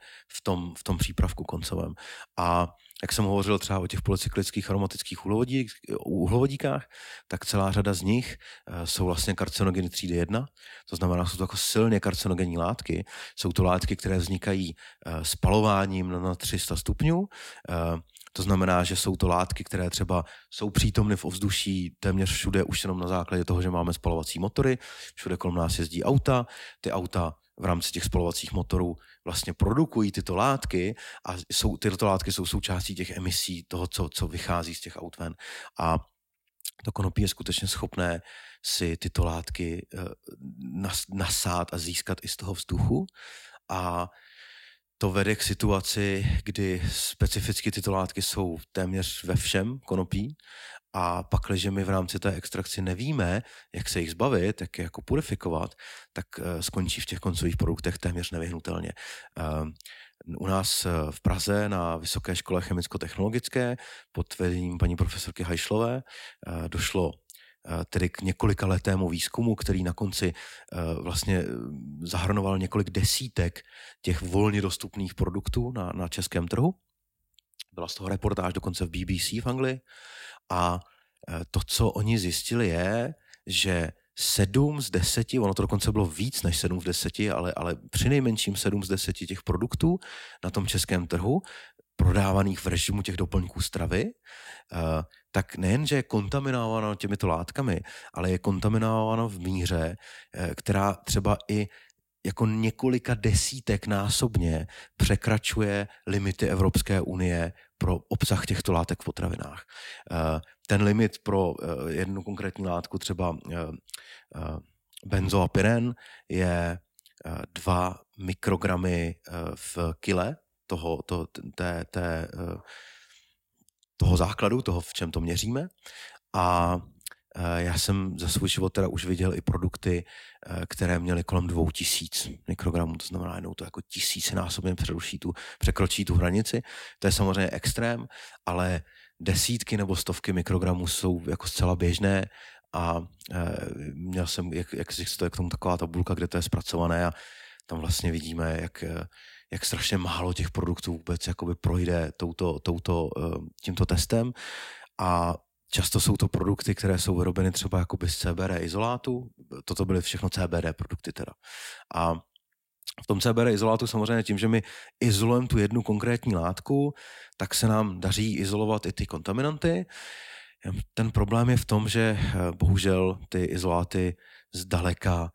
v tom přípravku koncovém. A jak jsem hovořil třeba o těch polycyklických aromatických uhlovodíkách, tak celá řada z nich jsou vlastně karcinogeny třídy 1, to znamená, jsou to jako silně karcinogenní látky, jsou to látky, které vznikají spalováním na 300 stupňů, to znamená, že jsou to látky, které třeba jsou přítomny v ovzduší téměř všude už jenom na základě toho, že máme spalovací motory, všude kolem nás jezdí auta, ty auta v rámci těch spalovacích motorů vlastně produkují tyto látky a tyto látky jsou součástí těch emisí toho, co vychází z těch aut ven. A to konopí je skutečně schopné si tyto látky nasát a získat i z toho vzduchu. A to vede k situaci, kdy specificky tyto látky jsou téměř ve všem konopí a pakliže my v rámci té extrakce nevíme, jak se jich zbavit, jak je jako purifikovat, tak skončí v těch koncových produktech téměř nevyhnutelně. U nás v Praze na Vysoké škole chemicko-technologické pod vedením paní profesorky Hajšlové došlo tedy k několika letému výzkumu, který na konci vlastně zahrnoval několik desítek těch volně dostupných produktů na českém trhu. Byla z toho reportáž dokonce v BBC v Anglii a to, co oni zjistili je, že 7 z 10, ono to dokonce bylo víc než 7 z 10, ale přinejmenším 7 z 10 těch produktů na tom českém trhu prodávaných v režimu těch doplňků stravy, tak nejenže je kontaminováno těmito látkami, ale je kontaminováno v míře, která třeba i jako několika desítek násobně překračuje limity Evropské unie pro obsah těchto látek v potravinách. Ten limit pro jednu konkrétní látku, třeba benzoapyren, je 2 mikrogramy v kile toho základu, toho, v čem to měříme. A já jsem za svůj život teda už viděl i produkty, které měly kolem 2000 mikrogramů, to znamená jednou to jako 1000násobně překročí tu hranici. To je samozřejmě extrém, ale desítky nebo stovky mikrogramů jsou jako zcela běžné a měl jsem, jak to je k tomu taková tabulka, kde to je zpracované a tam vlastně vidíme, jak strašně málo těch produktů vůbec jakoby projde tímto testem a často jsou to produkty, které jsou vyrobeny třeba jakoby z CBD izolátu. Toto byly všechno CBD produkty teda. A v tom CBD izolátu samozřejmě tím, že my izolujeme tu jednu konkrétní látku, tak se nám daří izolovat i ty kontaminanty. Ten problém je v tom, že bohužel ty izoláty zdaleka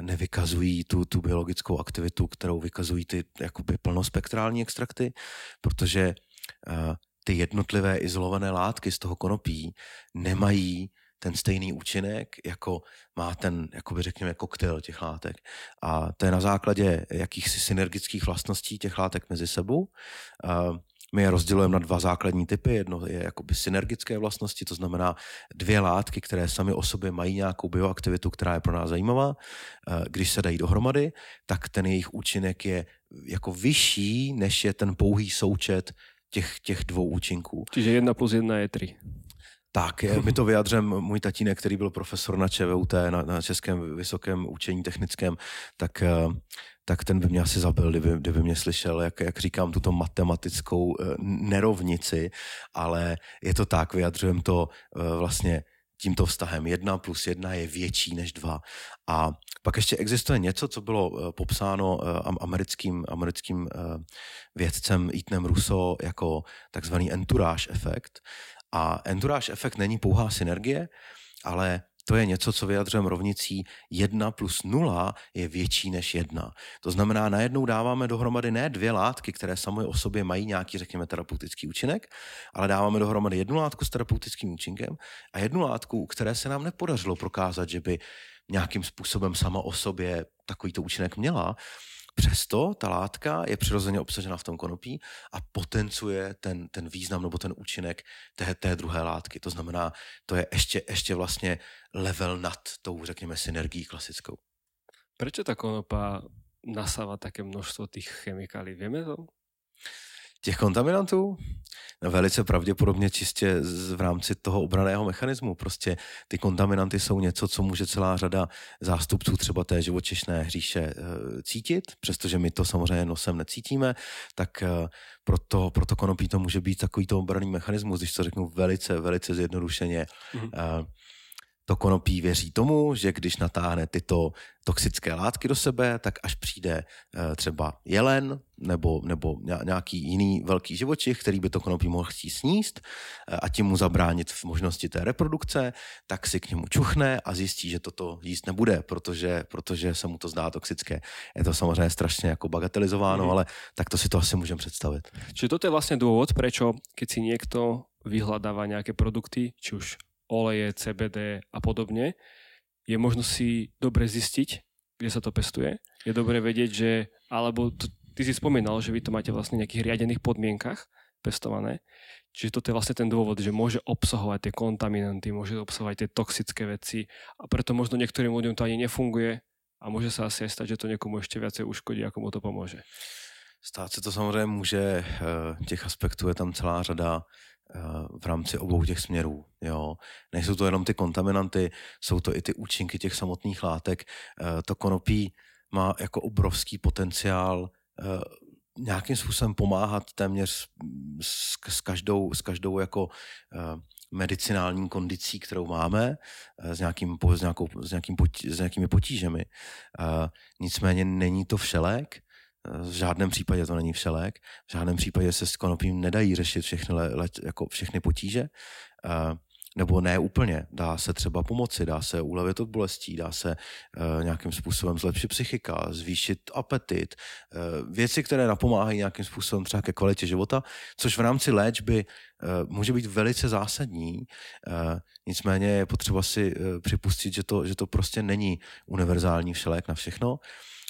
nevykazují tu biologickou aktivitu, kterou vykazují ty jakoby plnospektrální extrakty, protože ty jednotlivé izolované látky z toho konopí nemají ten stejný účinek, jako má ten, jakoby řekněme, koktejl těch látek. A to je na základě jakýchsi synergických vlastností těch látek mezi sebou. My je rozdělujeme na 2 základní typy. Jedno je jakoby synergické vlastnosti, to znamená 2 látky, které sami o sobě mají nějakou bioaktivitu, která je pro nás zajímavá. Když se dají dohromady, tak ten jejich účinek je jako vyšší, než je ten pouhý součet těch 2 účinků. Čiže 1 + 1 je 3. Tak, my to vyjadřem, můj tatínek, který byl profesor na ČVUT, na Českém vysokém učení technickém, tak ten by mě asi zabil, kdyby mě slyšel, jak říkám, tuto matematickou nerovnici, ale je to tak, vyjadřujem to vlastně tímto vztahem. 1 + 1 je větší než 2. A pak ještě existuje něco, co bylo popsáno americkým vědcem Ethanem Russo jako takzvaný entourage efekt. A entourage efekt není pouhá synergie, ale to je něco, co vyjadřujeme rovnicí 1 + 0 je větší než 1. To znamená, najednou dáváme dohromady ne 2 látky, které samé o sobě mají nějaký, řekněme, terapeutický účinek, ale dáváme dohromady 1 látku s terapeutickým účinkem a 1 látku, které se nám nepodařilo prokázat, že by nějakým způsobem sama o sobě takovýto účinek měla. Přesto ta látka je přirozeně obsažena v tom konopí a potenciuje ten význam nebo ten účinek té druhé látky. To znamená, to je ještě vlastně level nad tou, řekněme, synergií klasickou. Prečo ta konopa nasáva také množstvo těch chemikálií? Víme to? Těch kontaminantů? No, velice pravděpodobně čistě v rámci toho obraného mechanismu. Prostě ty kontaminanty jsou něco, co může celá řada zástupců třeba té živočišné hříše cítit, přestože my to samozřejmě nosem necítíme, tak proto konopí to může být takovýto obraný mechanismus, když to řeknu velice, velice zjednodušeně. Mm-hmm. To konopí věří tomu, že když natáhne tyto toxické látky do sebe, tak až přijde třeba jelen nebo nějaký jiný velký živočich, který by to konopí mohl chtít sníst a tím mu zabránit v možnosti té reprodukce, tak si k němu čuchne a zjistí, že toto jíst nebude, protože se mu to zdá toxické. Je to samozřejmě strašně jako bagatelizováno, ale tak to si to asi můžeme představit. Čiže toto je vlastně důvod, prečo, keď si někdo vyhledává nějaké produkty, či už oleje, CBD a podobne, je možno si dobre zistiť, kde sa to pestuje. Je dobre vedieť, že, alebo ty si spomínal, že vy to máte vlastne v nejakých riadených podmienkach pestované. Čiže toto je vlastne ten dôvod, že môže obsahovať tie kontaminanty, môže obsahovať tie toxické veci a preto možno niektorým ľuďom to ani nefunguje a môže sa asi aj stať, že to niekomu ešte viacej uškodí, ako mu to pomôže. Stát se to samozřejmě může, těch aspektů je tam celá řada v rámci obou těch směrů. Jo. Nejsou to jenom ty kontaminanty, jsou to i ty účinky těch samotných látek. To konopí má jako obrovský potenciál nějakým způsobem pomáhat téměř s každou jako medicinální kondicí, kterou máme, s nějakými potížemi. Nicméně není to všelék. V žádném případě to není všelék. V žádném případě se s konopím nedají řešit všechny potíže. nebo ne úplně, dá se třeba pomoci, dá se ulevit od bolestí, dá se nějakým způsobem zlepšit psychika, zvýšit apetit, věci, které napomáhají nějakým způsobem třeba ke kvalitě života, což v rámci léčby může být velice zásadní, nicméně je potřeba si připustit, že to prostě není univerzální všelék na všechno.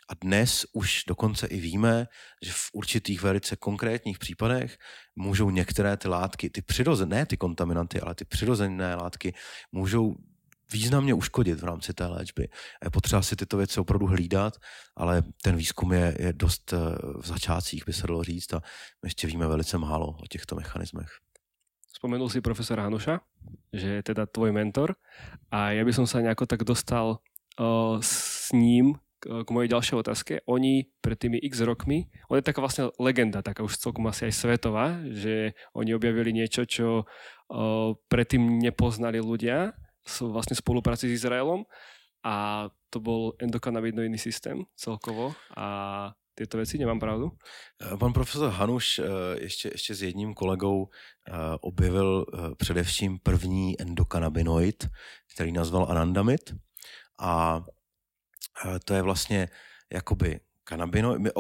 A dnes už dokonce i víme, že v určitých velice konkrétních případech můžou některé ty látky, ty přirozené, ne ty kontaminanty, ale ty přirozené látky můžou významně uškodit v rámci té léčby. Je potřeba si tyto věci opravdu hlídat, ale ten výzkum je dost v začátcích, by se dalo říct, a ještě víme velice málo o těchto mechanismech. Spomenul si profesora Hanuša, že je teda tvoj mentor, a ja by som sa nejako tak dostal s ním k mojej ďalšej otázke. Oni pred tými x rokmi, on je taká vlastne legenda, taká už celkom asi aj svetová, že oni objavili niečo, čo predtým nepoznali ľudia, sú vlastne v spolupráci s Izraelom, a to bol endokannabinoidný systém celkovo a tieto veci, nemám pravdu? Pan profesor Hanuš ještě s jedním kolegou objevil především první endokanabinoid, který nazval anandamid, a to je vlastně jakoby kanabinoid.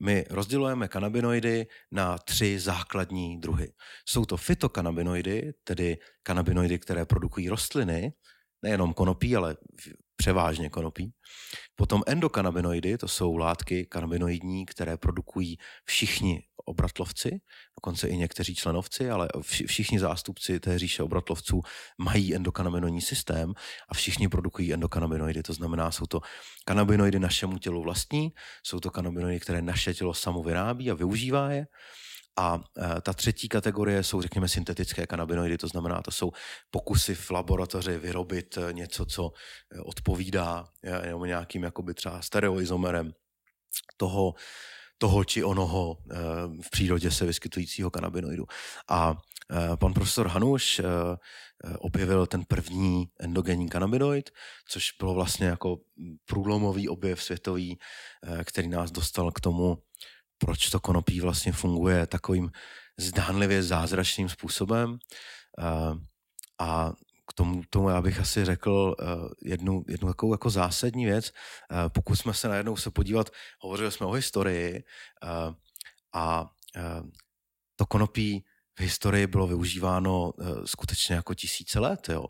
My rozdělujeme kanabinoidy na 3 základní druhy. Jsou to fytokanabinoidy, tedy kanabinoidy, které produkují rostliny, nejenom konopí, ale převážně konopí. Potom endokanabinoidy, to jsou látky kanabinoidní, které produkují všichni obratlovci, dokonce i někteří členovci, ale všichni zástupci té říše obratlovců mají endokanabinoidní systém a všichni produkují endokanabinoidy, to znamená, jsou to kanabinoidy našemu tělu vlastní, jsou to kanabinoidy, které naše tělo samo vyrábí a využívá je. A ta třetí kategorie jsou, řekněme, syntetické kanabinoidy, to znamená, to jsou pokusy v laboratoři vyrobit něco, co odpovídá nějakým jakoby třeba stereoizomerem toho či onoho v přírodě se vyskytujícího kanabinoidu. A pan profesor Hanuš objevil ten první endogenní kanabinoid, což bylo vlastně jako průlomový objev světový, který nás dostal k tomu, proč to konopí vlastně funguje takovým zdánlivě zázračným způsobem. A k tomu já bych asi řekl jednu takovou jako zásadní věc. Pokud jsme se najednou se podívat, hovořili jsme o historii, a to konopí v historii bylo využíváno skutečně jako tisíce let. Jo.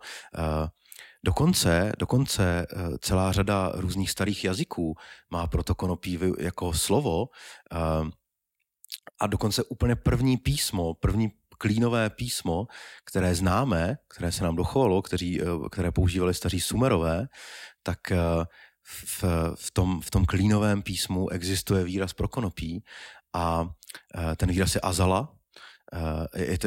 Dokonce celá řada různých starých jazyků má proto konopí jako slovo, a dokonce úplně první klínové písmo, které známe, které se nám dochovalo, které používali staří Sumerové, tak v tom klínovém písmu existuje výraz pro konopí a ten výraz je azala.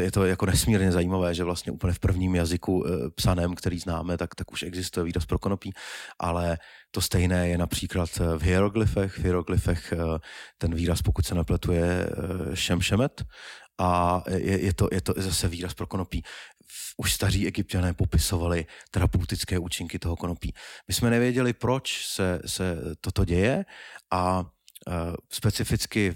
Je to jako nesmírně zajímavé, že vlastně úplně v prvním jazyku psaném, který známe, tak už existuje výraz pro konopí, ale to stejné je například v hieroglyfech. V hieroglyfech ten výraz, pokud se nepletu, je šemšemet, a je to zase výraz pro konopí. Už staří Egypťané popisovali terapeutické účinky toho konopí. My jsme nevěděli, proč se toto děje, a specificky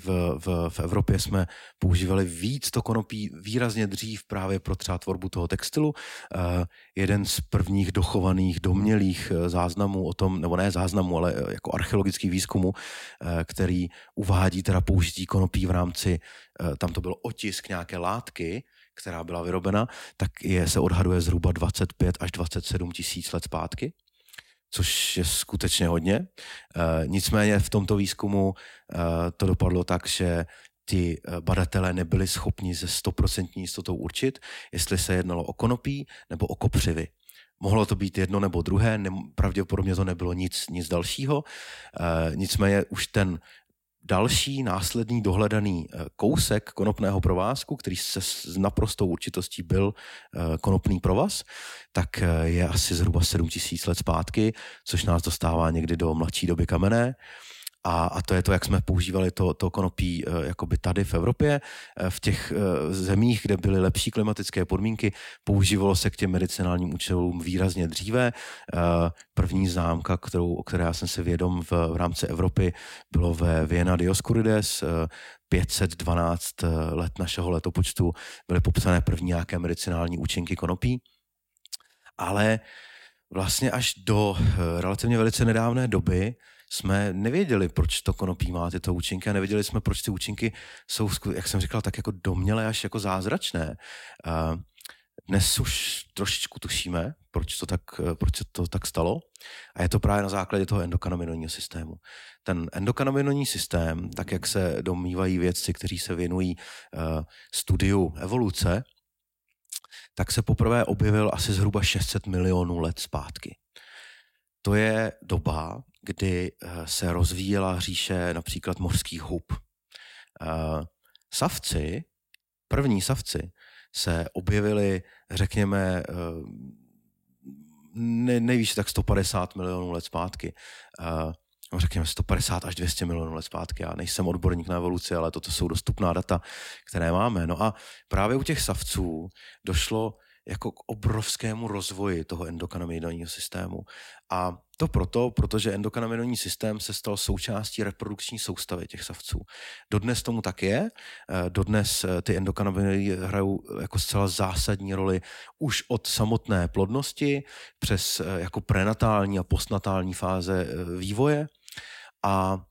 v Evropě jsme používali víc to konopí výrazně dřív právě pro třeba tvorbu toho textilu. Jeden z prvních dochovaných domělých záznamů o tom, nebo ne záznamů, ale jako archeologických výzkumů, který uvádí teda použití konopí v rámci, tam to byl otisk nějaké látky, která byla vyrobena, tak se odhaduje zhruba 25 až 27 tisíc let zpátky, což je skutečně hodně. Nicméně v tomto výzkumu to dopadlo tak, že ti badatelé nebyli schopni ze 100% jistotou určit, jestli se jednalo o konopí nebo o kopřivy. Mohlo to být jedno nebo druhé, pravděpodobně to nebylo nic dalšího. Nicméně už ten další následný dohledaný kousek konopného provázku, který se s naprostou určitostí byl konopný provaz, tak je asi zhruba 7000 let zpátky, což nás dostává někdy do mladší doby kamenné. A to je to, jak jsme používali to konopí jakoby tady v Evropě. V těch zemích, kde byly lepší klimatické podmínky, používalo se k těm medicinálním účelům výrazně dříve. První známka, o které já jsem si vědom v rámci Evropy, bylo ve Viena Dioscurides. 512 let našeho letopočtu byly popsané první nějaké medicinální účinky konopí. ale vlastně až do relativně velice nedávné doby jsme nevěděli, proč to konopí má tyto účinky a nevěděli jsme, proč ty účinky jsou, jak jsem říkal, tak jako domnělé až jako zázračné. Dnes už trošičku tušíme, proč se to tak stalo a je to právě na základě toho endokanabinoidního systému. Ten endokanabinoidní systém, tak jak se domnívají vědci, kteří se věnují studiu evoluce, tak se poprvé objevil asi zhruba 600 milionů let zpátky. To je doba, kdy se rozvíjela říše například mořských hub. První savci se objevili, řekněme, nejvíce tak 150 milionů let zpátky. Řekněme 150 až 200 milionů let zpátky. Já nejsem odborník na evoluci, ale toto jsou dostupná data, které máme. No a právě u těch savců došlo jako k obrovskému rozvoji toho endokanabinoidního systému. A to proto, protože endokanabinoidní systém se stal součástí reprodukční soustavy těch savců. Dodnes tomu tak je. Dodnes ty endokanabinoidy hrajou jako zcela zásadní roli už od samotné plodnosti přes jako prenatální a postnatální fáze vývoje. A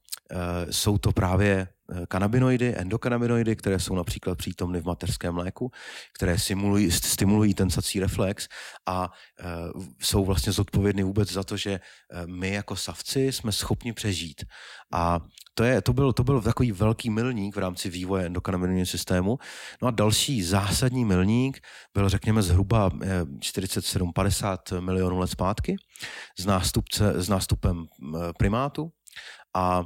jsou to právě kanabinoidy, endokanabinoidy, které jsou například přítomny v mateřském mléku, které stimulují ten sací reflex a jsou vlastně zodpovědní vůbec za to, že my jako savci jsme schopni přežít. A to byl takový velký milník v rámci vývoje endokanabinoidního systému. No a další zásadní milník byl, řekněme, zhruba 47-50 milionů let zpátky s nástupem primátu. A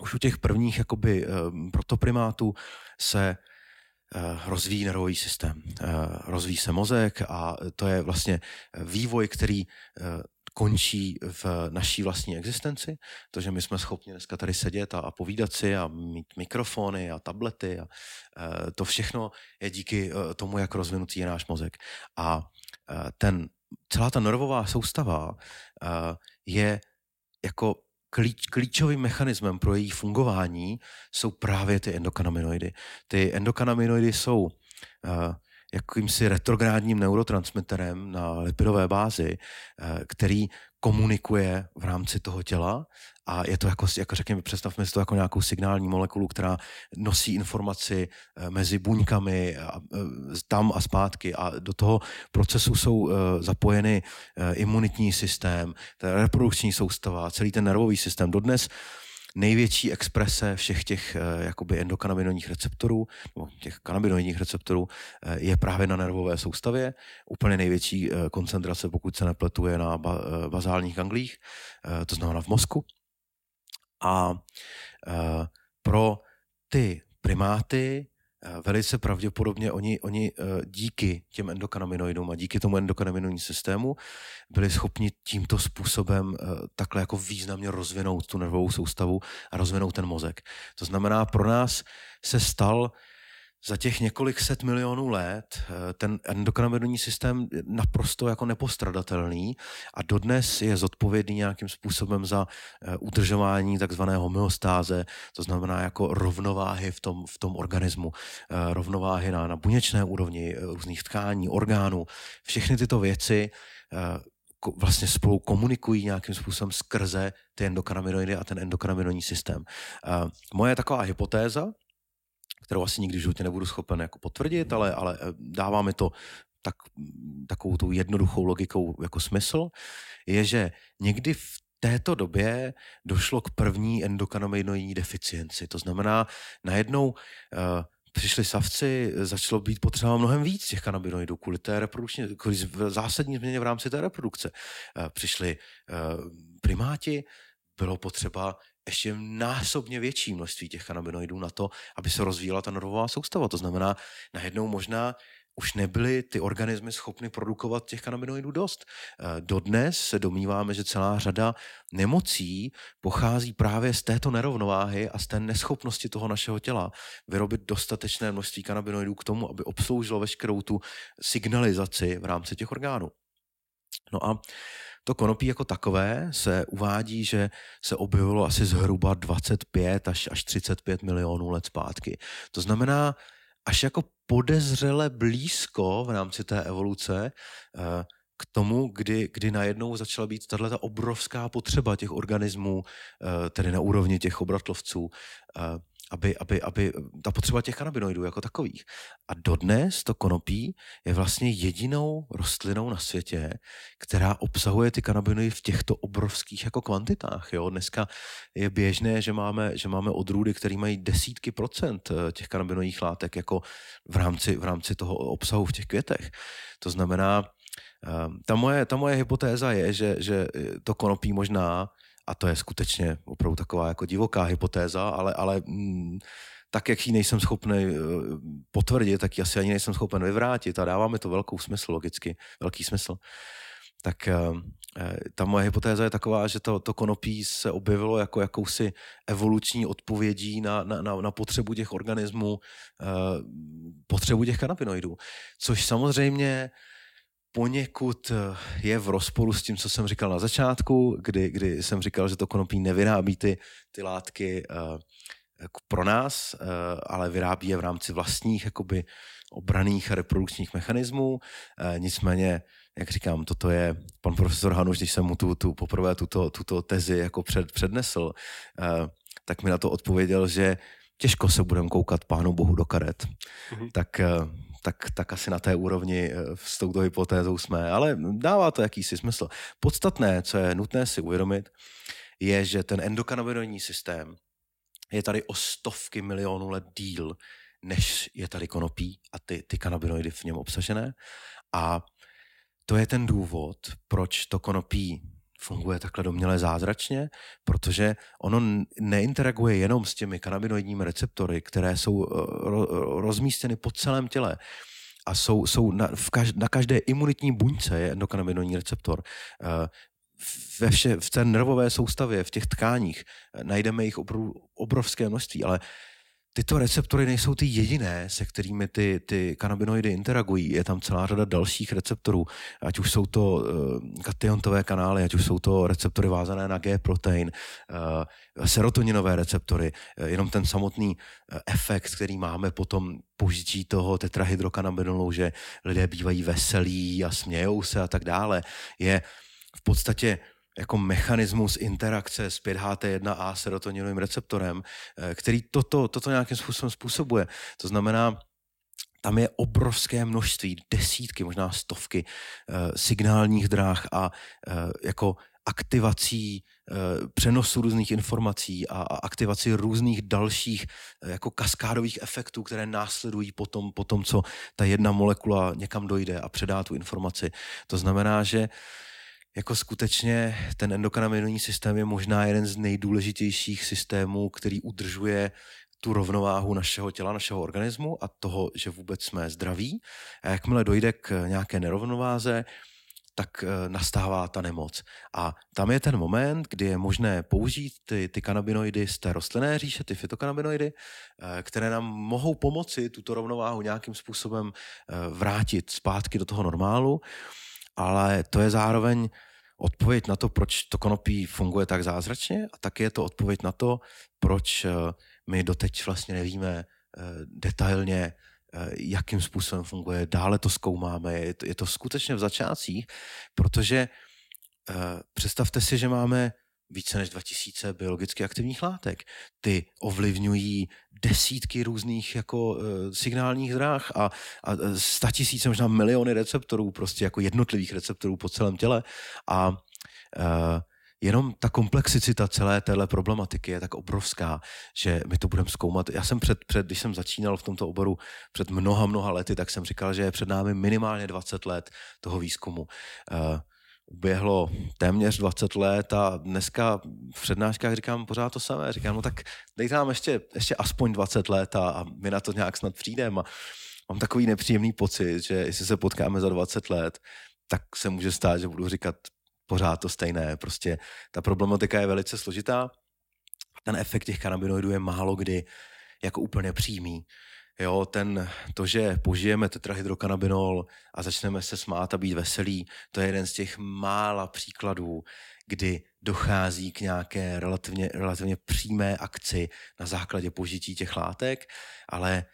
už u těch prvních jakoby protoprimátů se rozvíjí nervový systém. Rozvíjí se mozek a to je vlastně vývoj, který končí v naší vlastní existenci. To, že my jsme schopni dneska tady sedět a povídat si a mít mikrofony a tablety. A to všechno je díky tomu, jak rozvinutý je náš mozek. A celá ta nervová soustava je jako klíčovým mechanismem pro její fungování jsou právě ty endokanabinoidy. Ty endokanabinoidy jsou jakýmsi retrográdním neurotransmiterem na lipidové bázi, který komunikuje v rámci toho těla a je to jako řekněme, představme si to jako nějakou signální molekulu, která nosí informaci mezi buňkami tam a zpátky a do toho procesu jsou zapojeny imunitní systém, reprodukční soustava, celý ten nervový systém. Dodnes největší exprese všech těch jakoby endokanabinoidních receptorů, nebo těch kanabinoidních receptorů je právě na nervové soustavě. Úplně největší koncentrace, pokud se nepletu, je na bazálních ganglích, to znamená v mozku. A pro ty primáty velice pravděpodobně oni díky těm endokanabinoidům a díky tomu endokanabinoidnímu systému byli schopni tímto způsobem takhle jako významně rozvinout tu nervovou soustavu a rozvinout ten mozek. To znamená, pro nás se stal za těch několik set milionů let ten endokanabinoidní systém naprosto jako nepostradatelný a dodnes je zodpovědný nějakým způsobem za udržování takzvané homeostáze, to znamená jako rovnováhy v tom organismu, rovnováhy na buněčné úrovni, různých tkání, orgánů, všechny tyto věci vlastně spolu komunikují nějakým způsobem skrze ty endokanabinoidy a ten endokanabinoidní systém. Moje taková hypotéza, kterou asi nikdy v životě nebudu schopen jako potvrdit, ale dává mi to takovou tou jednoduchou logikou jako smysl, je, že někdy v této době došlo k první endokanabinoidní deficienci. To znamená, najednou přišli savci, začalo být potřeba mnohem víc těch kanabinoidů kvůli té reprodukční, kvůli zásadní změně v rámci té reprodukce. Přišli primáti, bylo potřeba ještě násobně větší množství těch kanabinoidů na to, aby se rozvíjela ta nervová soustava. To znamená, najednou možná už nebyly ty organismy schopny produkovat těch kanabinoidů dost. Dodnes se domníváme, že celá řada nemocí pochází právě z této nerovnováhy a z té neschopnosti toho našeho těla vyrobit dostatečné množství kanabinoidů k tomu, aby obsloužilo veškerou tu signalizaci v rámci těch orgánů. No a to konopí jako takové se uvádí, že se objevilo asi zhruba 25 až 35 milionů let zpátky. To znamená, až jako podezřele blízko v rámci té evoluce k tomu, kdy najednou začala být tato obrovská potřeba těch organismů, tedy na úrovni těch obratlovců, aby ta potřeba těch kanabinoidů jako takových. A dodnes to konopí je vlastně jedinou rostlinou na světě, která obsahuje ty kanabinoidy v těchto obrovských jako kvantitách. Jo? Dneska je běžné, že máme odrůdy, které mají desítky procent těch kanabinoidních látek jako v rámci toho obsahu v těch květech. To znamená, ta moje hypotéza je, že to konopí možná, a to je skutečně opravdu taková jako divoká hypotéza, ale tak, jak ji nejsem schopný potvrdit, tak ji asi ani nejsem schopen vyvrátit a dává mi to velkou smysl logicky, velký smysl. Tak ta moje hypotéza je taková, že to konopí se objevilo jako jakousi evoluční odpovědí na potřebu těch organismů, potřebu těch kanabinoidů, což samozřejmě poněkud je v rozporu s tím, co jsem říkal na začátku, kdy jsem říkal, že to konopí nevyrábí ty látky pro nás, ale vyrábí je v rámci vlastních jakoby obraných a reprodukčních mechanismů. Nicméně, jak říkám, toto je pan profesor Hanuš, když jsem mu poprvé tuto tezi jako přednesl, tak mi na to odpověděl, že těžko se budeme koukat Pánu Bohu do karet. Mm-hmm. Tak asi na té úrovni s touto hypotézou jsme, ale dává to jakýsi smysl. Podstatné, co je nutné si uvědomit, je, že ten endokanabinoidní systém je tady o stovky milionů let díl, než je tady konopí a ty kanabinoidy v něm obsažené. A to je ten důvod, proč to konopí funguje takhle domněle zázračně, protože ono neinteraguje jenom s těmi kanabinoidními receptory, které jsou rozmístěny po celém těle a jsou na každé imunitní buňce je endokanabinoidní receptor. V té nervové soustavě, v těch tkáních najdeme jich obrovské množství, ale tyto receptory nejsou ty jediné, se kterými ty kanabinoidy interagují. Je tam celá řada dalších receptorů, ať už jsou to kationové kanály, ať už jsou to receptory vázané na G-protein, serotoninové receptory, jenom ten samotný efekt, který máme potom použití toho tetrahydrokanabinolu, že lidé bývají veselí a smějou se a tak dále, je v podstatě jako mechanismus interakce s 5-HT1A serotoninovým receptorem, který toto nějakým způsobem způsobuje. To znamená, tam je obrovské množství, desítky, možná stovky signálních dráh a jako aktivací přenosu různých informací a aktivaci různých dalších jako kaskádových efektů, které následují potom, co ta jedna molekula někam dojde a předá tu informaci. To znamená, že jako skutečně ten endokanabinoidní systém je možná jeden z nejdůležitějších systémů, který udržuje tu rovnováhu našeho těla, našeho organismu a toho, že vůbec jsme zdraví. A jakmile dojde k nějaké nerovnováze, tak nastává ta nemoc. A tam je ten moment, kdy je možné použít ty kanabinoidy z té rostlinné říše, ty fytokanabinoidy, které nám mohou pomoci tuto rovnováhu nějakým způsobem vrátit zpátky do toho normálu. Ale to je zároveň odpověď na to, proč to konopí funguje tak zázračně a taky je to odpověď na to, proč my doteď vlastně nevíme detailně, jakým způsobem funguje. Dále to zkoumáme, je to skutečně v začátcích, protože představte si, že máme více než 2000 biologicky aktivních látek. Ty ovlivňují desítky různých jako signálních dráh a 100 000, možná miliony receptorů, prostě jako jednotlivých receptorů po celém těle a jenom ta komplexicita celé téhle problematiky je tak obrovská, že my to budeme zkoumat. Já jsem když jsem začínal v tomto oboru před mnoha lety, tak jsem říkal, že je před námi minimálně 20 let toho výzkumu. Uběhlo téměř 20 let a dneska v přednáškách říkám pořád to samé. Říkám, no tak dejte nám ještě aspoň 20 let a my na to nějak snad přijdeme. A mám takový nepříjemný pocit, že jestli se potkáme za 20 let, tak se může stát, že budu říkat pořád to stejné. Prostě ta problematika je velice složitá. Ten efekt těch kanabinoidů je málo kdy jako úplně přímý. Jo, to, že požijeme tetrahydrokanabinol a začneme se smát a být veselí, to je jeden z těch mála příkladů, kdy dochází k nějaké relativně přímé akci na základě požití těch látek, ale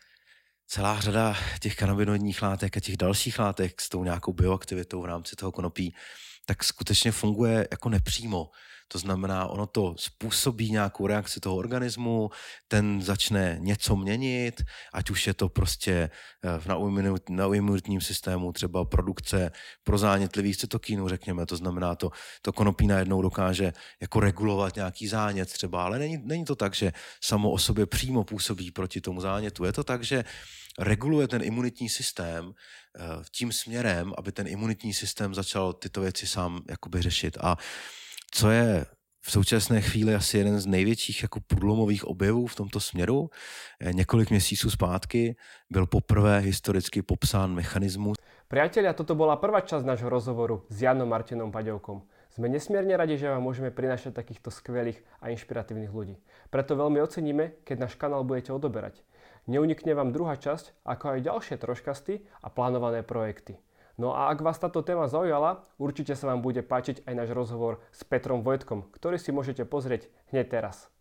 celá řada těch kanabinoidních látek a těch dalších látek s tou nějakou bioaktivitou v rámci toho konopí, tak skutečně funguje jako nepřímo. To znamená, ono to způsobí nějakou reakci toho organismu, ten začne něco měnit, ať už je to prostě na imunitním systému třeba produkce prozánětlivých cytokínů, řekněme, to znamená, to konopí najednou dokáže jako regulovat nějaký zánět třeba, ale není to tak, že samo o sobě přímo působí proti tomu zánětu. Je to tak, že reguluje ten imunitní systém tím směrem, aby ten imunitní systém začal tyto věci sám jakoby řešit. A co je v současné chvíli asi jeden z největších jako průlomových objevů v tomto směru. Několik měsíců zpátky byl poprvé historicky popsán mechanismus. Priatelia, toto bola prvá časť nášho rozhovoru s Janom Martinom Paďoukom. Sme nesmierne radi, že vám môžeme prinášať takýchto skvelých a inšpiratívnych ľudí. Preto veľmi oceníme, keď náš kanál budete odoberať. Neunikne vám druhá časť, ako aj ďalšie troškasty a plánované projekty. No a ak vás táto téma zaujala, určite sa vám bude páčiť aj náš rozhovor s Petrom Vojtkom, ktorý si môžete pozrieť hneď teraz.